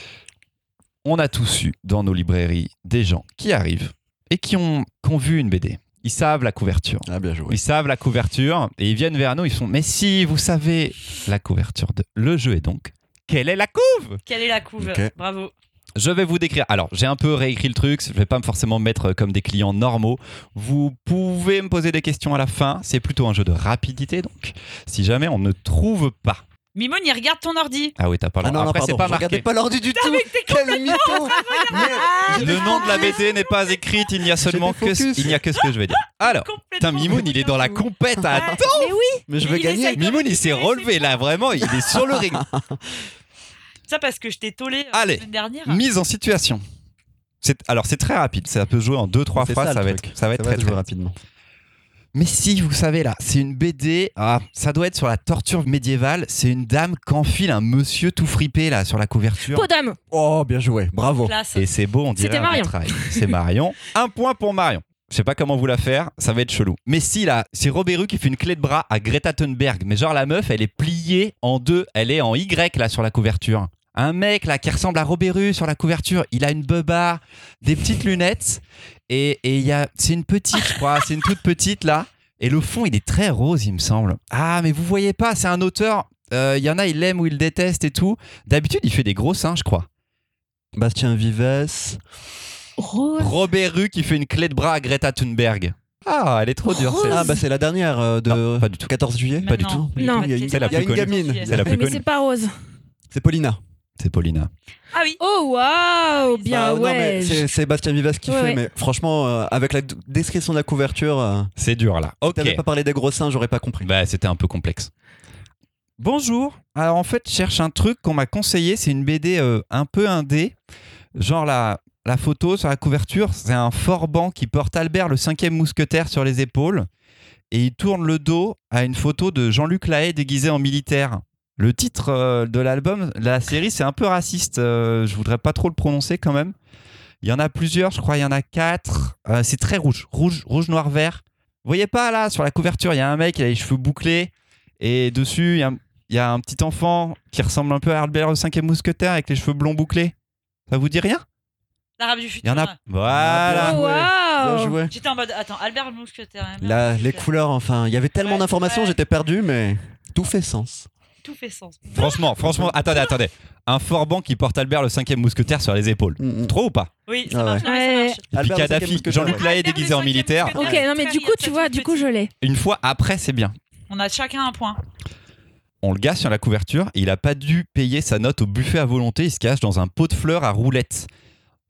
On a tous eu dans nos librairies des gens qui arrivent et qui ont, qui ont vu une B D. Ils savent la couverture. Ah, bien joué. Ils savent la couverture et ils viennent vers nous. Ils sont, mais si vous savez la couverture de le jeu, et donc quelle est la couve ? Quelle est la couve ? Okay. Bravo. Je vais vous décrire. Alors, j'ai un peu réécrit le truc. Je vais pas forcément me mettre comme des clients normaux. Vous pouvez me poser des questions à la fin. C'est plutôt un jeu de rapidité. Donc, si jamais on ne trouve pas. Mimoun, il regarde ton ordi. Ah oui, t'as pas l'ordi. Ah non, non, après, pardon, c'est pas marqué. Regardez pas l'ordi du tout. Quel mytho. Le nom de la B D n'est pas écrit. Il n'y a seulement que ce, il n'y a que ce que je vais dire. Alors, putain, Mimoun, il est dans la compète. Attends. Mais oui. Mais je veux gagner. Mimoun, il s'est relevé là, vraiment. Il est sur le ring. Ça parce que je t'ai tolé la semaine dernière. Allez. Mise en situation. C'est, alors, c'est très rapide. Ça peut jouer en deux, trois phrases. Ça va être, ça va être très très rapidement. Mais si, vous savez là, c'est une B D, ah, ça doit être sur la torture médiévale, c'est une dame qu'enfile un monsieur tout fripé là sur la couverture. Peau d'âme. Oh, bien joué, bravo. Classe. Et c'est beau, on dirait. C'était Marion. C'est Marion. Un point pour Marion. Je sais pas comment vous la faire, ça va être chelou. Mais si là, c'est Robert Hue qui fait une clé de bras à Greta Thunberg, mais genre la meuf, elle est pliée en deux, elle est en Y là sur la couverture. Un mec là qui ressemble à Robert Hue sur la couverture, il a une beuba, des petites lunettes et et il y a c'est une petite je crois, c'est une toute petite là et le fond il est très rose il me semble. Ah mais vous voyez pas, c'est un auteur, il euh, y en a il l'aime ou il déteste et tout. D'habitude, il fait des gros seins, je crois. Bastien Vivès. Rose. Robert Hue qui fait une clé de bras à Greta Thunberg. Ah, elle est trop dure. Ah, bah c'est la dernière euh, de non, pas du tout. quatorze juillet, mais pas non. du tout. Non, il y a une, c'est la plus connue. Gamine. C'est la plus connue. Mais c'est pas Rose. C'est Paulina. C'est Paulina. Ah oui. Oh waouh, bien bah, ouais. Non, mais c'est, c'est Bastien Vivès qui ouais, fait, ouais. mais franchement, euh, avec la description de la couverture, euh, c'est dur là. Ok. Si t'avais pas parlé des gros seins, j'aurais pas compris. Bah c'était un peu complexe. Bonjour. Alors en fait, je cherche un truc qu'on m'a conseillé. C'est une B D euh, un peu indé, genre la la photo sur la couverture, c'est un forban qui porte Albert le cinquième mousquetaire sur les épaules et il tourne le dos à une photo de Jean-Luc Lahaye déguisé en militaire. Le titre de l'album, de la série, c'est un peu raciste. Euh, je voudrais pas trop le prononcer quand même. Il y en a plusieurs, je crois. Il y en a quatre. Euh, c'est très rouge. Rouge, rouge, noir, vert. Vous voyez pas là, sur la couverture, il y a un mec, il a les cheveux bouclés. Et dessus, il y a, il y a un petit enfant qui ressemble un peu à Albert le cinquième mousquetaire avec les cheveux blonds bouclés. Ça vous dit rien ? L'Arabe du futur. Il y en a. Voilà. Oh, wow. J'étais en mode attends, Albert mousquetaire. Albert la, mousquetaire. Les couleurs, enfin. Il y avait tellement ouais, d'informations, ouais. J'étais perdu, mais tout fait sens. Tout fait sens. Franchement, franchement, attendez, attendez. Un forban qui porte Albert le cinquième mousquetaire sur les épaules. Mm-hmm. Trop ou pas ? Oui, ça marche. Ah ouais. Et puis Kadhafi, Jean-Luc Lahaye déguisé en militaire. Ok, non mais du coup, tu vois, du coup, je l'ai. Une fois après, c'est bien. On a chacun un point. On le gâche sur la couverture. Il a pas dû payer sa note au buffet à volonté. Il se cache dans un pot de fleurs à roulettes.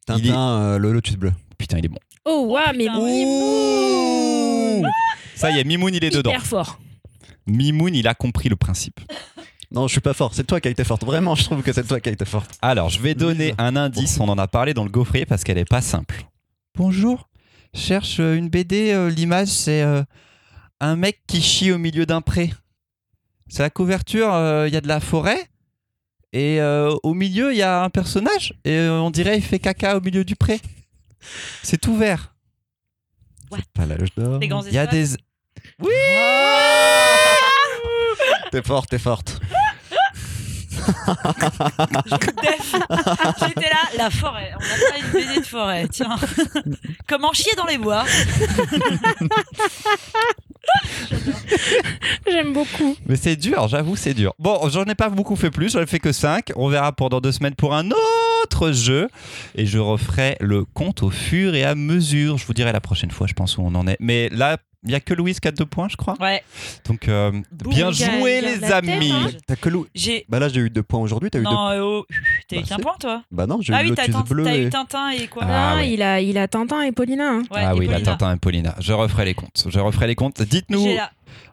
Tintin, est... euh, le lotus bleu. Putain, il est bon. Oh waouh, wow, mais Mimoun. Ça y est, Mimoun, il est dedans. Hyper fort. Mimoun, il a compris le principe. Non, je suis pas fort, c'est toi qui a été forte. Vraiment, je trouve que c'est toi qui a été forte. Alors, je vais donner un indice, on en a parlé dans le gaufrier parce qu'elle est pas simple. Bonjour, cherche une B D, euh, l'image c'est euh, un mec qui chie au milieu d'un pré. C'est la couverture, il euh, y a de la forêt et euh, au milieu, il y a un personnage et euh, on dirait il fait caca au milieu du pré. C'est tout vert. What ? C'est pas l'âge d'or. Il y a des... Oui ! T'es forte, t'es forte. J'étais là, la forêt. On a pas une B D de forêt, tiens. Comment chier dans les bois. J'aime beaucoup. Mais c'est dur, j'avoue, c'est dur. Bon, j'en ai pas beaucoup fait plus, j'en ai fait que cinq. On verra pendant deux semaines pour un autre jeu. Et je referai le compte au fur et à mesure. Je vous dirai la prochaine fois, je pense, où on en est. Mais là, il n'y a que Louise qui a deux points, je crois. Ouais. Donc, euh, bien joué, les amis. Terre, hein. T'as que Louise. Bah là, j'ai eu deux points aujourd'hui. T'as eu non, deux oh, t'as bah eu qu'un point, toi. Bah non, j'ai ah eu oui, Lotus Bleu. Ah oui, t'as eu Tintin et quoi. Ah, ah oui. il, a, il a Tintin et Paulina. Hein. Ouais, ah et oui, il a Tintin et Paulina. Je referai les comptes. Je referai les comptes. Dites-nous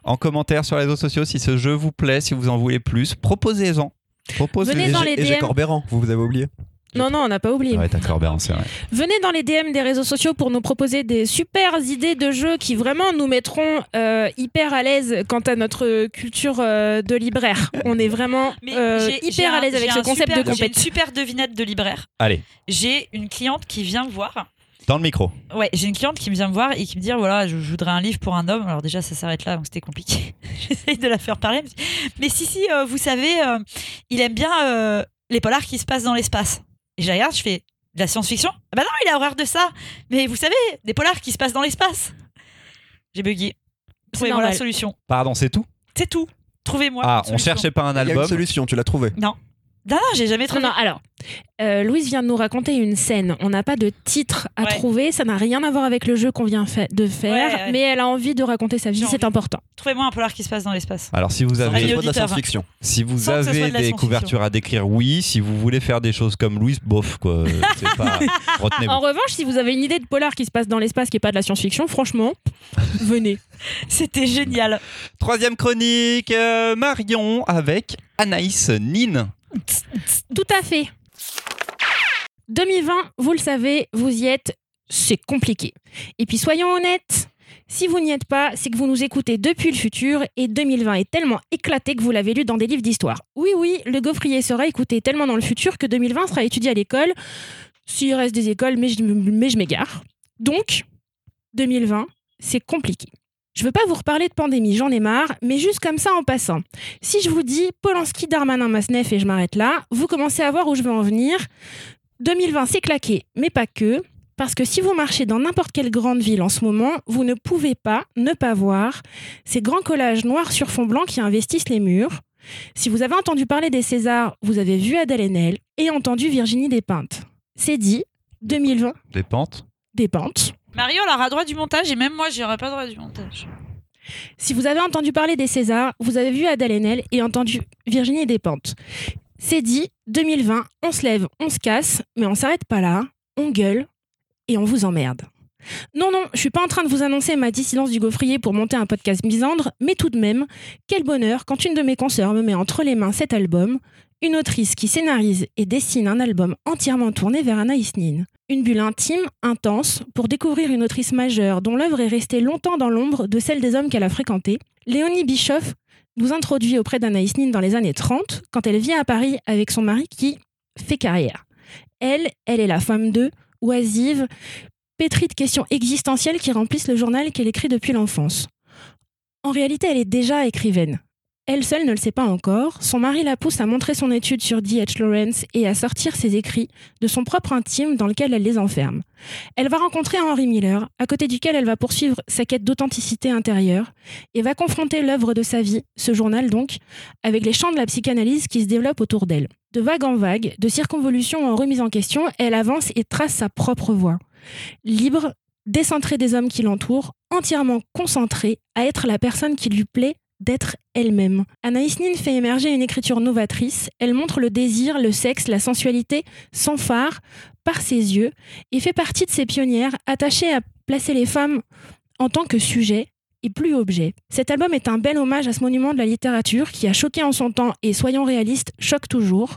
en commentaire sur les réseaux sociaux si ce jeu vous plaît, si vous en voulez plus. Proposez-en. Proposez-en. Venez dans les D M. Et j'ai Corberan, vous vous avez oublié. Non, non, on n'a pas oublié. Ouais, d'accord, ben, c'est vrai. Venez dans les D M des réseaux sociaux pour nous proposer des super idées de jeux qui vraiment nous mettront euh, hyper à l'aise quant à notre culture euh, de libraire. On est vraiment euh, hyper à l'aise avec ce concept super, de compétition. J'ai une super devinette de libraire. Allez. J'ai une cliente qui vient me voir. Dans le micro. Ouais, j'ai une cliente qui me vient me voir et qui me dit voilà, je voudrais un livre pour un homme. Alors déjà, ça s'arrête là, donc c'était compliqué. J'essaye de la faire parler. Mais si, si, euh, vous savez, euh, il aime bien euh, les polars qui se passent dans l'espace. Et je la regarde, je fais de la science-fiction. Ah bah non, il a horreur de ça. Mais vous savez, des polars qui se passent dans l'espace. J'ai bugué. Trouvez-moi la solution. Pardon, c'est tout ? C'est tout. Trouvez-moi. Ah, on cherchait pas un album. Il y a une solution, tu l'as trouvée ? Non. Non, non, j'ai jamais trouvé. Non, non, alors, euh, Louise vient de nous raconter une scène. On n'a pas de titre à ouais. trouver. Ça n'a rien à voir avec le jeu qu'on vient fa- de faire. Ouais, ouais. Mais elle a envie de raconter sa vie. J'ai c'est envie. Important. Trouvez-moi un polar qui se passe dans l'espace. Alors, si vous avez de la science-fiction, si vous Sans avez de des couvertures à décrire, oui. Si vous voulez faire des choses comme Louise, bof, quoi. C'est pas... Retenez-vous. En revanche, si vous avez une idée de polar qui se passe dans l'espace qui n'est pas de la science-fiction, franchement, venez. C'était génial. Troisième chronique, euh, Marion avec Anaïs Nin. Tout à fait. deux mille vingt, vous le savez, vous y êtes, c'est compliqué. Et puis soyons honnêtes, si vous n'y êtes pas, c'est que vous nous écoutez depuis le futur et deux mille vingt est tellement éclaté que vous l'avez lu dans des livres d'histoire. Oui, oui, le Gaufrier sera écouté tellement dans le futur que deux mille vingt sera étudié à l'école, s'il reste des écoles, mais je, mais je m'égare. Donc, deux mille vingt, c'est compliqué. Je veux pas vous reparler de pandémie, j'en ai marre, mais juste comme ça en passant. Si je vous dis Polanski, Darmanin, Masnef et je m'arrête là, vous commencez à voir où je veux en venir. deux mille vingt, c'est claqué, mais pas que, parce que si vous marchez dans n'importe quelle grande ville en ce moment, vous ne pouvez pas ne pas voir ces grands collages noirs sur fond blanc qui investissent les murs. Si vous avez entendu parler des Césars, vous avez vu Adèle Haenel et entendu Virginie Despentes. C'est dit, deux mille vingt. Despentes. Despentes. Mario, on aura droit du montage et même moi, j'aurai pas droit du montage. Si vous avez entendu parler des Césars, vous avez vu Adèle Haenel et entendu Virginie Despentes. C'est dit, deux mille vingt, on se lève, on se casse, mais on s'arrête pas là, on gueule et on vous emmerde. Non, non, je suis pas en train de vous annoncer ma dissidence du Gaufrier pour monter un podcast misandre, mais tout de même, quel bonheur quand une de mes consoeurs me met entre les mains cet album, une autrice qui scénarise et dessine un album entièrement tourné vers Anaïs Nin. Une bulle intime, intense, pour découvrir une autrice majeure dont l'œuvre est restée longtemps dans l'ombre de celle des hommes qu'elle a fréquentés. Léonie Bischoff nous introduit auprès d'Anaïs Nin dans les années trente, quand elle vit à Paris avec son mari qui fait carrière. Elle, elle est la femme d'eux, oisive, pétrie de questions existentielles qui remplissent le journal qu'elle écrit depuis l'enfance. En réalité, elle est déjà écrivaine. Elle seule ne le sait pas encore, son mari la pousse à montrer son étude sur D H Lawrence et à sortir ses écrits de son propre intime dans lequel elle les enferme. Elle va rencontrer Henry Miller, à côté duquel elle va poursuivre sa quête d'authenticité intérieure et va confronter l'œuvre de sa vie, ce journal donc, avec les champs de la psychanalyse qui se développent autour d'elle. De vague en vague, de circonvolution en remise en question, elle avance et trace sa propre voie. Libre, décentrée des hommes qui l'entourent, entièrement concentrée à être la personne qui lui plaît, d'être elle-même. Anaïs Nin fait émerger une écriture novatrice, elle montre le désir, le sexe, la sensualité sans fard par ses yeux et fait partie de ces pionnières attachées à placer les femmes en tant que sujet et plus objet. Cet album est un bel hommage à ce monument de la littérature qui a choqué en son temps et, soyons réalistes, choque toujours.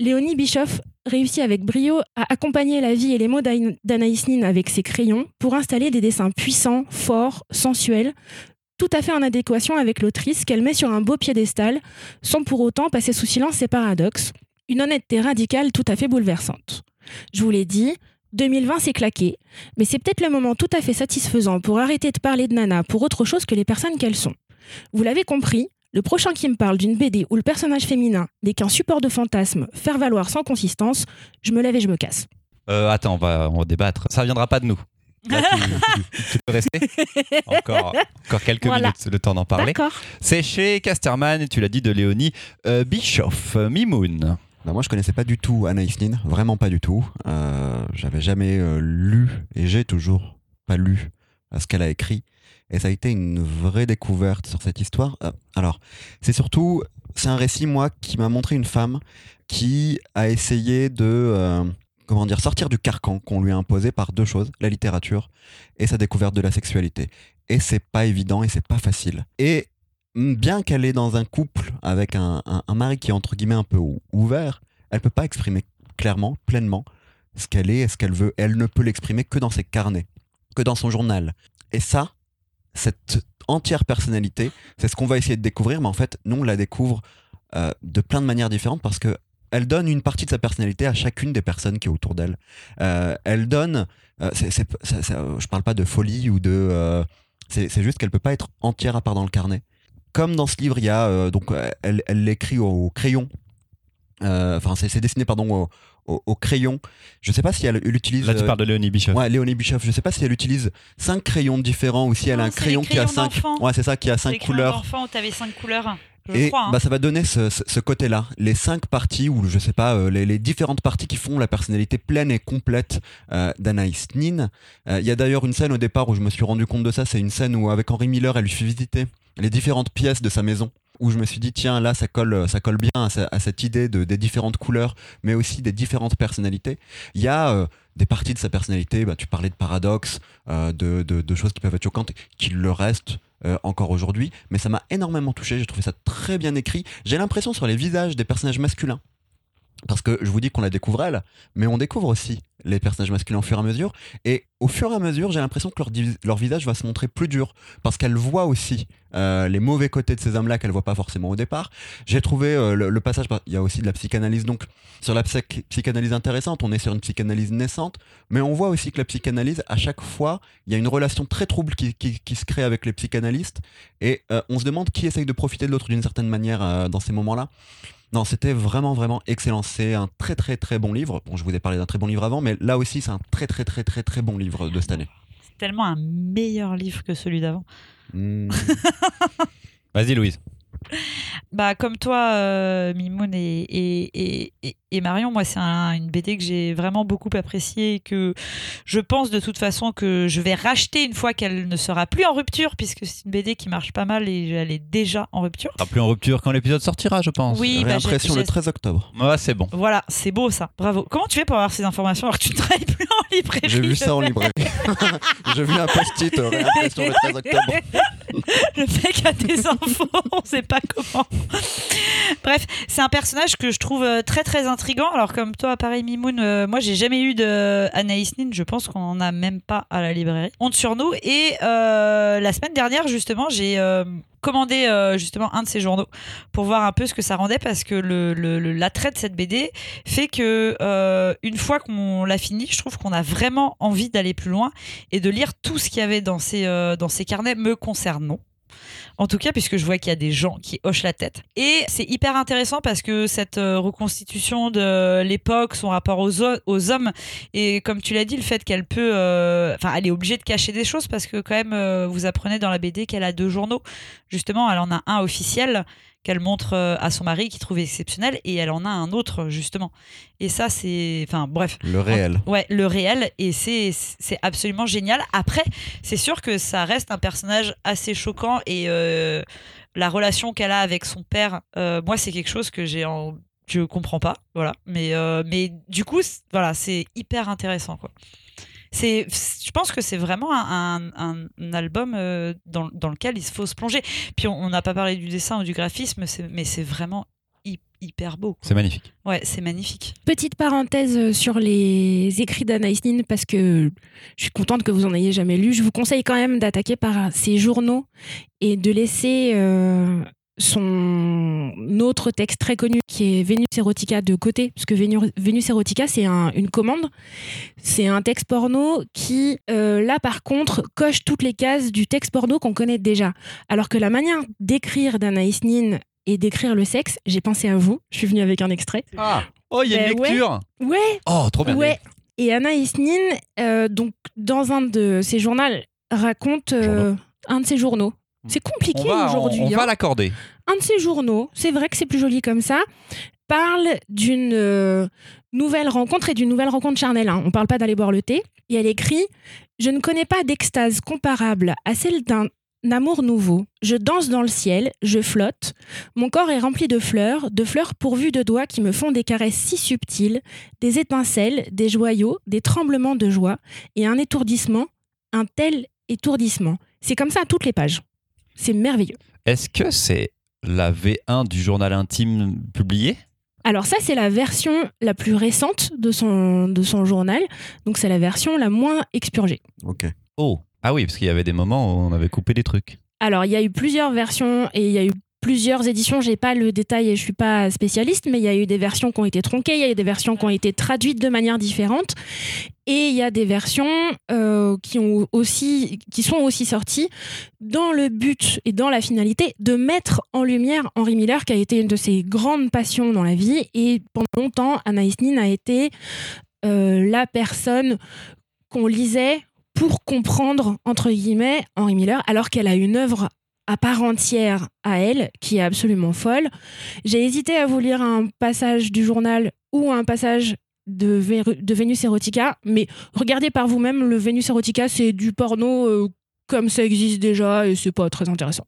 Léonie Bischoff réussit avec brio à accompagner la vie et les mots d'Anaïs Nin avec ses crayons pour installer des dessins puissants, forts, sensuels, tout à fait en adéquation avec l'autrice qu'elle met sur un beau piédestal, sans pour autant passer sous silence ses paradoxes. Une honnêteté radicale tout à fait bouleversante. Je vous l'ai dit, deux mille vingt c'est claqué, mais c'est peut-être le moment tout à fait satisfaisant pour arrêter de parler de Nana pour autre chose que les personnes qu'elles sont. Vous l'avez compris, Le prochain qui me parle d'une B D où le personnage féminin n'est qu'un support de fantasme, faire valoir sans consistance, je me lève et je me casse. Euh, attends, on va, on va débattre. Ça ne viendra pas de nous. Là, tu, tu, tu peux rester encore, encore quelques voilà. minutes, le temps d'en parler. D'accord. C'est chez Casterman, et tu l'as dit, de Léonie euh, Bischoff, euh, Mimoun. Ben moi, je ne connaissais pas du tout Anaïs Nin, vraiment pas du tout. Euh, j'avais jamais euh, lu, et j'ai toujours pas lu à ce qu'elle a écrit. Et ça a été une vraie découverte sur cette histoire. Euh, alors, c'est surtout, c'est un récit, moi, qui m'a montré une femme qui a essayé de, euh, comment dire, sortir du carcan qu'on lui a imposé par deux choses, la littérature et sa découverte de la sexualité. Et c'est pas évident et c'est pas facile. Et bien qu'elle est dans un couple avec un, un, un mari qui est entre guillemets un peu ouvert, elle peut pas exprimer clairement, pleinement, ce qu'elle est et ce qu'elle veut. Elle ne peut l'exprimer que dans ses carnets, que dans son journal. Et ça, cette entière personnalité, c'est ce qu'on va essayer de découvrir, mais en fait, nous, on la découvre euh, de plein de manières différentes parce qu'elle donne une partie de sa personnalité à chacune des personnes qui est autour d'elle. Euh, elle donne... Euh, c'est, c'est, c'est, c'est, je parle pas de folie ou de... Euh, c'est, c'est juste qu'elle peut pas être entière à part dans le carnet. Comme dans ce livre, il y a... Euh, donc, elle, elle l'écrit au, au crayon. Enfin, euh, c'est, c'est dessiné, pardon, au, au, au crayon. Je sais pas si elle, elle utilise. Là, tu parles de Léonie Bischoff. Ouais, Léonie Bischoff. Je sais pas si elle utilise cinq crayons différents ou si non, elle a un crayon qui a cinq. Ouais, c'est ça, qui a cinq les couleurs. D'enfant, t'avais cinq couleurs. Je et crois, hein. Bah, ça va donner ce, ce, ce côté-là, les cinq parties ou je sais pas, euh, les, les différentes parties qui font la personnalité pleine et complète euh, d'Anaïs Nin. Il euh, y a d'ailleurs une scène au départ où je me suis rendu compte de ça. C'est une scène où avec Henry Miller, elle lui fait visiter les différentes pièces de sa maison. Où je me suis dit tiens là ça colle ça colle bien à, sa, à cette idée de des différentes couleurs mais aussi des différentes personnalités. Il y a euh, des parties de sa personnalité, bah, tu parlais de paradoxes, euh, de, de de choses qui peuvent être choquantes, qui le restent euh, encore aujourd'hui. Mais ça m'a énormément touché, j'ai trouvé ça très bien écrit. J'ai l'impression sur les visages des personnages masculins parce que je vous dis qu'on la découvre elle, mais on découvre aussi les personnages masculins au fur et à mesure. Et au fur et à mesure, j'ai l'impression que leur, div- leur visage va se montrer plus dur parce qu'elle voit aussi Euh, les mauvais côtés de ces hommes-là qu'elle voit pas forcément au départ. J'ai trouvé euh, le, le passage, il y a aussi de la psychanalyse, donc sur la psych- psychanalyse intéressante, on est sur une psychanalyse naissante, mais on voit aussi que la psychanalyse, à chaque fois, il y a une relation très trouble qui, qui, qui se crée avec les psychanalystes, et euh, on se demande qui essaye de profiter de l'autre d'une certaine manière euh, dans ces moments-là. Non, c'était vraiment, vraiment excellent. C'est un très, très, très bon livre. Bon, je vous ai parlé d'un très bon livre avant, mais là aussi, c'est un très, très, très, très, très bon livre de cette année. C'est tellement un meilleur livre que celui d'avant. Mmh. Vas-y Louise. Bah comme toi euh, Mimoun et, et, et, et Marion, moi c'est un, une B D que j'ai vraiment beaucoup appréciée et que je pense de toute façon que je vais racheter une fois qu'elle ne sera plus en rupture, puisque c'est une B D qui marche pas mal et elle est déjà en rupture. Ah, plus en rupture quand l'épisode sortira je pense. Oui, bah, réimpression le treize octobre. Ah, c'est bon. Voilà, c'est beau ça, bravo. Comment tu fais pour avoir ces informations alors que tu ne travailles plus en librairie? J'ai vu ça en librairie. J'ai vu un post-it euh, réimpression le treize octobre. Le mec a des infos, on sait pas comment. Bref, c'est un personnage que je trouve très très intriguant. Alors comme toi, pareil Mimoun, euh, moi j'ai jamais eu de Anaïs Nin, je pense qu'on en a même pas à la librairie. Honte sur nous. Et euh, la semaine dernière justement, j'ai euh, commandé euh, justement un de ces journaux pour voir un peu ce que ça rendait, parce que le, le, le, l'attrait de cette B D fait que euh, une fois qu'on l'a fini, je trouve qu'on a vraiment envie d'aller plus loin et de lire tout ce qu'il y avait dans ces, euh, dans ces carnets me concernant. En tout cas, puisque je vois qu'il y a des gens qui hochent la tête. Et c'est hyper intéressant parce que cette euh, reconstitution de l'époque, son rapport aux, o- aux hommes, et comme tu l'as dit, le fait qu'elle peut... Enfin, euh, elle est obligée de cacher des choses parce que quand même, euh, vous apprenez dans la B D qu'elle a deux journaux. Justement, elle en a un officiel qu'elle montre à son mari qui trouve exceptionnel, et elle en a un autre justement, et ça c'est enfin bref le réel en... ouais le réel et c'est c'est absolument génial. Après c'est sûr que ça reste un personnage assez choquant, et euh, la relation qu'elle a avec son père, euh, moi c'est quelque chose que j'ai en... je comprends pas, voilà, mais euh, mais du coup c'est... voilà, c'est hyper intéressant quoi. C'est, je pense que c'est vraiment un, un, un album euh, dans, dans lequel il faut se plonger. Puis on n'a pas parlé du dessin ou du graphisme, c'est, mais c'est vraiment hi- hyper beau. Quoi. C'est magnifique. Ouais, c'est magnifique. Petite parenthèse sur les écrits d'Anaïs Nin, parce que je suis contente que vous en ayez jamais lu. Je vous conseille quand même d'attaquer par ces journaux et de laisser euh, son autre texte très connu qui est Vénus Erotica de côté, parce que Vénus Erotica c'est un, une commande, c'est un texte porno qui euh, là par contre coche toutes les cases du texte porno qu'on connaît déjà, alors que la manière d'écrire d'Anaïs Nin et d'écrire le sexe, j'ai pensé à vous, je suis venue avec un extrait. Ah, oh il y a euh, une lecture. Ouais, ouais. Oh trop bien. Ouais. Et Anaïs Nin euh, donc dans un de ses journaux raconte euh, un de ses journaux. C'est compliqué on va, aujourd'hui. On, on hein. va l'accorder. Un de ces journaux, c'est vrai que c'est plus joli comme ça, parle d'une euh, nouvelle rencontre et d'une nouvelle rencontre charnelle. Hein. On ne parle pas d'aller boire le thé. Et elle écrit « Je ne connais pas d'extase comparable à celle d'un amour nouveau. Je danse dans le ciel, je flotte. Mon corps est rempli de fleurs, de fleurs pourvues de doigts qui me font des caresses si subtiles, des étincelles, des joyaux, des tremblements de joie et un étourdissement, un tel étourdissement. » C'est comme ça à toutes les pages. C'est merveilleux. Est-ce que c'est la V un du journal intime publié ? Alors ça, c'est la version la plus récente de son, de son journal. Donc c'est la version la moins expurgée. Ok. Oh, ah oui, parce qu'il y avait des moments où on avait coupé des trucs. Alors, il y a eu plusieurs versions et il y a eu plusieurs éditions. Je n'ai pas le détail et je ne suis pas spécialiste, mais il y a eu des versions qui ont été tronquées, il y a eu des versions qui ont été traduites de manière différente. Et il y a des versions euh, qui, ont aussi, qui sont aussi sorties dans le but et dans la finalité de mettre en lumière Henry Miller, qui a été une de ses grandes passions dans la vie. Et pendant longtemps, Anaïs Nin a été euh, la personne qu'on lisait pour comprendre, entre guillemets, Henry Miller, alors qu'elle a une œuvre à part entière à elle, qui est absolument folle. J'ai hésité à vous lire un passage du journal ou un passage de, Vé- de Vénus Erotica, mais regardez par vous-même, le Vénus Erotica, c'est du porno euh, comme ça existe déjà et c'est pas très intéressant.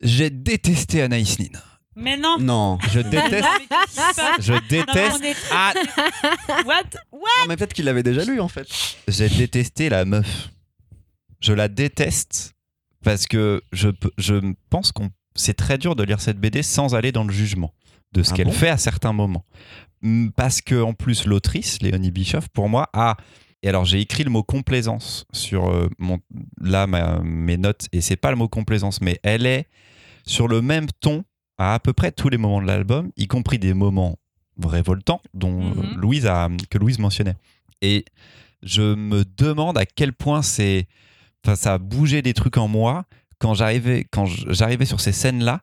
J'ai détesté Anaïs Nin. Mais non. Non, je déteste. je déteste. Non, est... ah. What? What? Non, mais peut-être qu'il l'avait déjà lu en fait. J'ai détesté la meuf. Je la déteste parce que je je pense qu'on c'est très dur de lire cette B D sans aller dans le jugement de ce ah qu'elle bon fait à certains moments. Parce que en plus l'autrice Léonie Bischoff pour moi a et alors j'ai écrit le mot complaisance sur euh, mon là ma, mes notes et c'est pas le mot complaisance mais elle est sur le même ton à à peu près tous les moments de l'album, y compris des moments révoltants dont mm-hmm. Louise a que Louise mentionnait. Et je me demande à quel point c'est enfin ça a bougé des trucs en moi quand j'arrivais quand j'arrivais sur ces scènes là.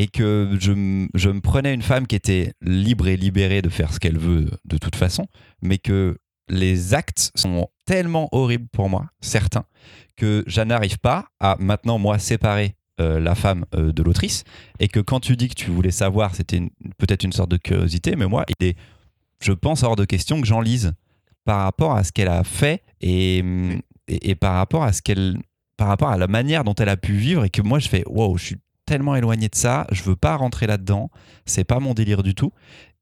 Et que je, m- je me prenais une femme qui était libre et libérée de faire ce qu'elle veut de toute façon, mais que les actes sont tellement horribles pour moi, certains, que je n'arrive pas à maintenant, moi, séparer euh, la femme euh, de l'autrice. Et que quand tu dis que tu voulais savoir, c'était une, peut-être une sorte de curiosité, mais moi, il est, je pense hors de question que j'en lise par rapport à ce qu'elle a fait et, et, et par rapport à ce qu'elle, par rapport à la manière dont elle a pu vivre et que moi, je fais « wow, je suis tellement éloigné de ça, je veux pas rentrer là-dedans, c'est pas mon délire du tout. »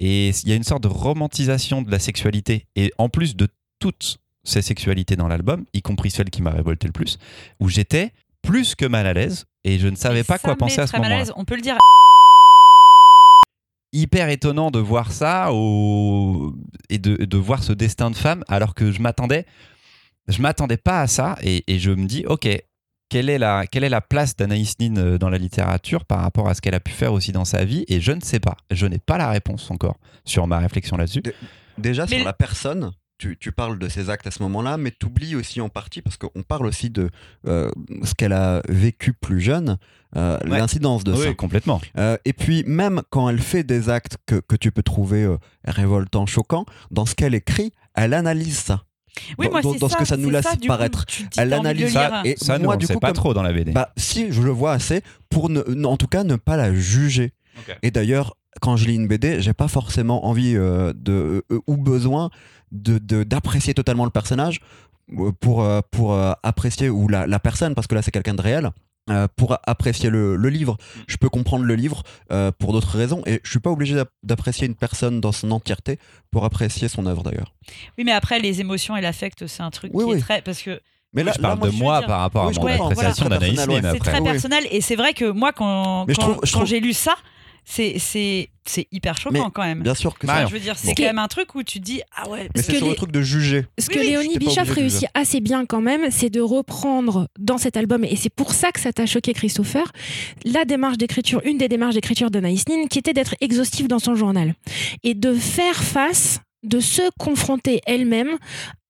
Et il y a une sorte de romantisation de la sexualité, et en plus de toutes ces sexualités dans l'album, y compris celle qui m'a révolté le plus, où j'étais plus que mal à l'aise, et je ne savais et pas quoi penser à ce moment-là. On peut le dire. Hyper étonnant de voir ça, au... et de, de voir ce destin de femme, alors que je m'attendais, je m'attendais pas à ça, et, et je me dis, ok, Quelle est, la, quelle est la place d'Anaïs Nin dans la littérature par rapport à ce qu'elle a pu faire aussi dans sa vie ? Et je ne sais pas. Je n'ai pas la réponse encore sur ma réflexion là-dessus. D- déjà, mais... sur la personne, tu, tu parles de ses actes à ce moment-là, mais tu oublies aussi en partie, parce qu'on parle aussi de euh, ce qu'elle a vécu plus jeune, euh, ouais. l'incidence de oui, ça. Oui, complètement. Euh, et puis, même quand elle fait des actes que, que tu peux trouver euh, révoltants, choquants, dans ce qu'elle écrit, elle analyse ça. Oui, moi, dans, c'est dans ça, ce que ça nous laisse ça, paraître. Coup, elle analyse ça. Et ça, moi, nous, on du coup, pas comme, trop dans la B D. Bah, si, je le vois assez pour, ne, en tout cas, ne pas la juger. Okay. Et d'ailleurs, quand je lis une B D, j'ai pas forcément envie euh, de, euh, ou besoin de, de, d'apprécier totalement le personnage pour, euh, pour euh, apprécier ou la, la personne, parce que là, c'est quelqu'un de réel. Euh, pour apprécier le, le livre, je peux comprendre le livre euh, pour d'autres raisons et je suis pas obligé d'apprécier une personne dans son entièreté pour apprécier son œuvre d'ailleurs. Oui, mais après les émotions et l'affect, c'est un truc oui, qui oui. est très parce que. Mais là, je parle là, moi, de je moi dire... par rapport oui, à mon ouais, appréciation voilà. d'Anaïs Nin. C'est très personnel et c'est vrai que moi quand, quand, trouve, quand trouve... j'ai lu ça, c'est, c'est, c'est hyper choquant mais, quand même. Bien sûr que bah ça. Je veux dire, c'est bon. Quand même un truc où tu dis ah ouais. Mais c'est sur les... le truc de juger. Ce oui, que oui, Léonie Bischoff réussit assez bien quand même, c'est de reprendre dans cet album, et c'est pour ça que ça t'a choqué, Christopher, la démarche d'écriture, une des démarches d'écriture d'Anaïs Nin, qui était d'être exhaustive dans son journal et de faire face, de se confronter elle-même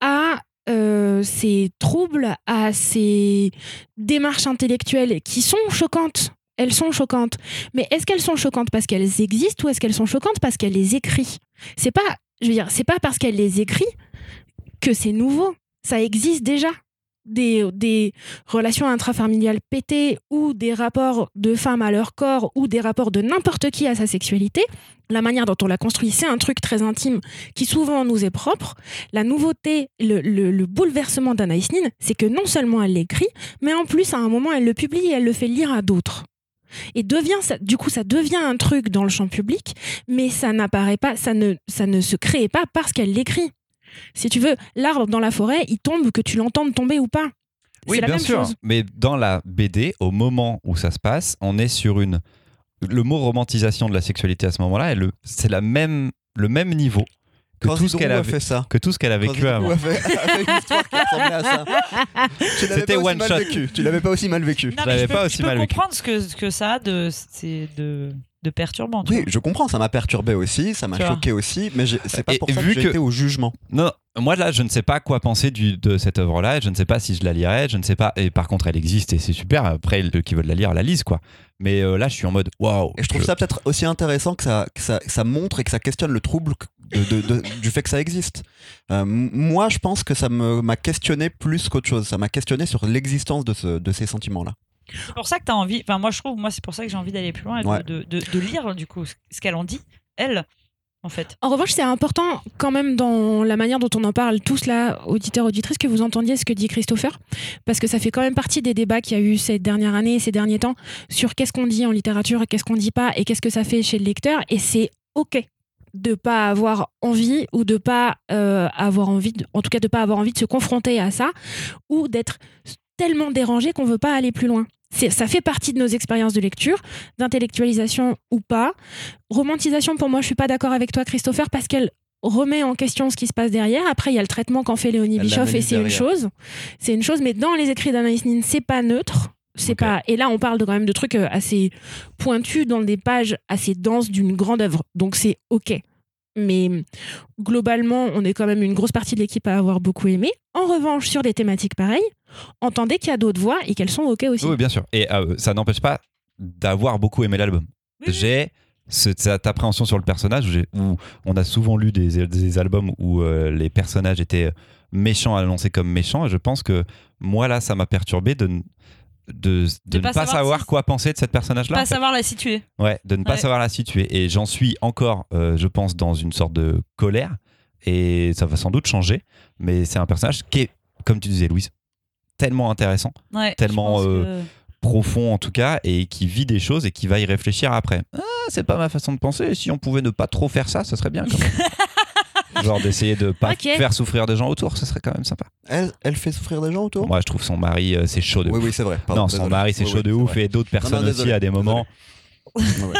à Euh, ces troubles, à ces démarches intellectuelles qui sont choquantes. Elles sont choquantes. Mais est-ce qu'elles sont choquantes parce qu'elles existent, ou est-ce qu'elles sont choquantes parce qu'elle les écrit ? C'est pas, je veux dire, c'est pas parce qu'elle les écrit que c'est nouveau. Ça existe déjà. Des, des relations intrafamiliales pétées, ou des rapports de femmes à leur corps, ou des rapports de n'importe qui à sa sexualité. La manière dont on la construit, c'est un truc très intime qui souvent nous est propre. La nouveauté, le, le, le bouleversement d'Anaïs Nin, c'est que non seulement elle l'écrit, mais en plus à un moment elle le publie et elle le fait lire à d'autres. Et devient ça, du coup ça devient un truc dans le champ public, mais ça n'apparaît pas, ça ne, ça ne se crée pas parce qu'elle l'écrit. Si tu veux, l'arbre dans la forêt, il tombe, que tu l'entendes tomber ou pas. Oui, c'est la bien même sûr. Chose. Mais dans la B D, au moment où ça se passe, on est sur une. Le mot romantisation de la sexualité à ce moment-là, elle, c'est la même, le même niveau que, tout ce, avait, fait ça. que tout ce qu'elle a vécu avant. A fait, avec une histoire qui ressemblait à ça. Tu l'avais C'était pas aussi mal vécu. Tu l'avais pas aussi mal vécu. Non, je l'avais peux, pas aussi mal vécu. Je peux comprendre ce que, ce que ça a de. C'est de... de perturbant. Oui, vois. Je comprends, ça m'a perturbé aussi, ça m'a tu choqué vois. aussi, mais j'ai, c'est pas et, pour et ça que j'ai que... été au jugement. Non, moi là, je ne sais pas quoi penser du, de cette œuvre-là, je ne sais pas si je la lirai, je ne sais pas, et par contre elle existe et c'est super, après ceux qui veulent la lire, la lisent quoi. Mais euh, là, je suis en mode waouh. Et je trouve je... ça peut-être aussi intéressant que ça, que, ça, que ça montre et que ça questionne le trouble de, de, de, du fait que ça existe. Euh, moi, je pense que ça me, m'a questionné plus qu'autre chose, ça m'a questionné sur l'existence de, ce, de ces sentiments-là. C'est pour ça que t'as envie, enfin moi je trouve, moi c'est pour ça que j'ai envie d'aller plus loin, ouais. de, de, de lire du coup ce qu'elle en dit, elle, en fait. En revanche, c'est important quand même dans la manière dont on en parle tous là, auditeurs, auditrices, que vous entendiez ce que dit Christopher, parce que ça fait quand même partie des débats qu'il y a eu cette dernière année, ces derniers temps, sur qu'est-ce qu'on dit en littérature, qu'est-ce qu'on dit pas, et qu'est-ce que ça fait chez le lecteur, et c'est ok de pas avoir envie, ou de pas euh, avoir envie, de, en tout cas de pas avoir envie de se confronter à ça, ou d'être tellement dérangé qu'on veut pas aller plus loin. C'est, ça fait partie de nos expériences de lecture, d'intellectualisation ou pas. Romantisation, pour moi, je suis pas d'accord avec toi, Christopher, parce qu'elle remet en question ce qui se passe derrière. Après, il y a le traitement qu'en fait Léonie Bischoff, et c'est derrière. une chose. C'est une chose, mais dans les écrits d'Anaïs Nin, c'est pas neutre. C'est okay. pas... Et là, on parle de, quand même de trucs assez pointus dans des pages assez denses d'une grande œuvre. Donc, c'est OK. Mais globalement, on est quand même une grosse partie de l'équipe à avoir beaucoup aimé. En revanche, sur des thématiques pareilles, entendez qu'il y a d'autres voix et qu'elles sont OK aussi. Oui, bien sûr. Et euh, ça n'empêche pas d'avoir beaucoup aimé l'album. Oui. J'ai cette appréhension sur le personnage où, j'ai, où on a souvent lu des, des albums où euh, les personnages étaient méchants, annoncés comme méchants. Et je pense que moi, là, ça m'a perturbé de... N- de, de, de pas ne pas savoir, savoir si... quoi penser de cette personnage-là. Pas en fait. savoir la situer. Ouais, de ne pas ouais. savoir la situer. Et j'en suis encore, euh, je pense, dans une sorte de colère. Et ça va sans doute changer. Mais c'est un personnage qui est, comme tu disais, Louise, tellement intéressant, ouais, tellement euh, que... profond en tout cas, et qui vit des choses et qui va y réfléchir après. Ah, c'est pas ma façon de penser. Si on pouvait ne pas trop faire ça, ça serait bien quand même. Genre d'essayer de pas okay. faire souffrir des gens autour, ce serait quand même sympa. Elle, elle fait souffrir des gens autour ? Moi, je trouve son mari, euh, c'est chaud de oui, ouf. Oui, oui, c'est vrai. Pardon, non, désolé. Son mari, c'est oui, chaud oui, de c'est ouf vrai. Et d'autres personnes non, non, désolé, aussi à des moments.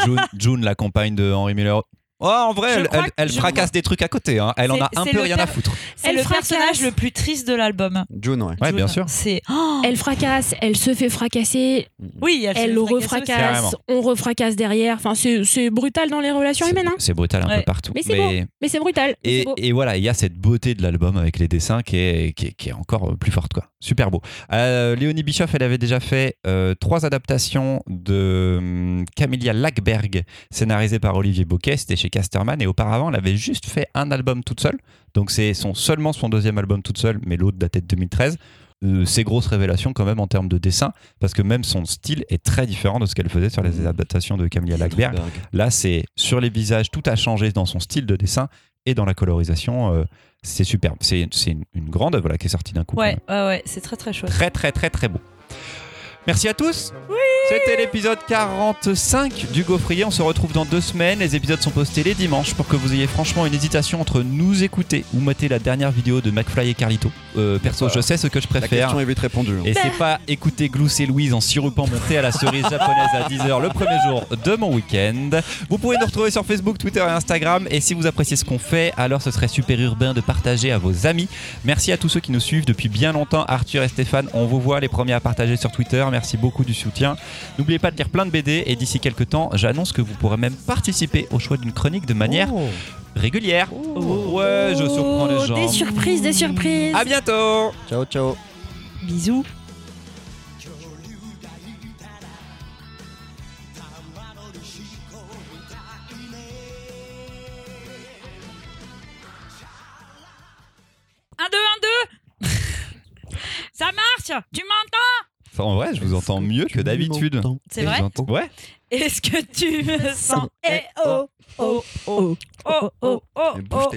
June, June, la compagne de Henry Miller. Oh, en vrai, je elle, elle, elle fracasse des trucs à côté. Hein. Elle c'est, en a un peu rien per... à foutre. C'est, c'est le fracasse. personnage le plus triste de l'album. June, ouais. Ouais, June, bien sûr. C'est... Oh elle fracasse, elle se fait fracasser. Oui, elle, elle le refracasse. On refracasse derrière. Enfin, c'est, c'est brutal dans les relations c'est, humaines. Hein. C'est brutal un ouais. peu partout. Mais c'est mais... beau. Mais c'est brutal. Et, c'est et voilà, il y a cette beauté de l'album avec les dessins qui est, qui est, qui est encore plus forte, quoi. Super beau. Euh, Léonie Bischoff, elle avait déjà fait euh, trois adaptations de Camilla Läckberg, scénarisée par Olivier Bocquet. C'était chez Casterman, et auparavant elle avait juste fait un album toute seule, donc c'est son, seulement son deuxième album toute seule, mais l'autre datait de deux mille treize. Euh, c'est grosse révélation quand même en termes de dessin, parce que même son style est très différent de ce qu'elle faisait sur les adaptations de Camilla Läckberg. Là c'est sur les visages, tout a changé dans son style de dessin et dans la colorisation. Euh, c'est superbe, c'est, c'est une, une grande œuvre voilà, qui est sortie d'un coup. Ouais, ouais, ouais, c'est très très chouette, très très très très beau. Merci à tous. Oui. C'était l'épisode quarante-cinq du Gaufrier. On se retrouve dans deux semaines. Les épisodes sont postés les dimanches pour que vous ayez franchement une hésitation entre nous écouter ou mater la dernière vidéo de McFly et Carlito. Euh, perso, voilà. Je sais ce que je préfère. La question est vite répondue. Hein. Et c'est pas écouter Glousse et Louise en sirupant monter à la cerise japonaise à dix heures le premier jour de mon week-end. Vous pouvez nous retrouver sur Facebook, Twitter et Instagram. Et si vous appréciez ce qu'on fait, alors ce serait super urbain de partager à vos amis. Merci à tous ceux qui nous suivent depuis bien longtemps. Arthur et Stéphane, on vous voit les premiers à partager sur Twitter. Merci beaucoup du soutien. N'oubliez pas de lire plein de B D et d'ici quelques temps, j'annonce que vous pourrez même participer au choix d'une chronique de manière oh. régulière. Oh. Ouais, je surprends les gens. Des surprises, des surprises. À bientôt. Ciao, ciao. Bisous. un, deux, un, deux. Ça marche, tu m'entends ? En vrai, je vous entends mieux que d'habitude. C'est vrai ? Ouais. Est-ce que tu me sens ? Eh oh, oh, oh, oh, oh, oh, oh, oh.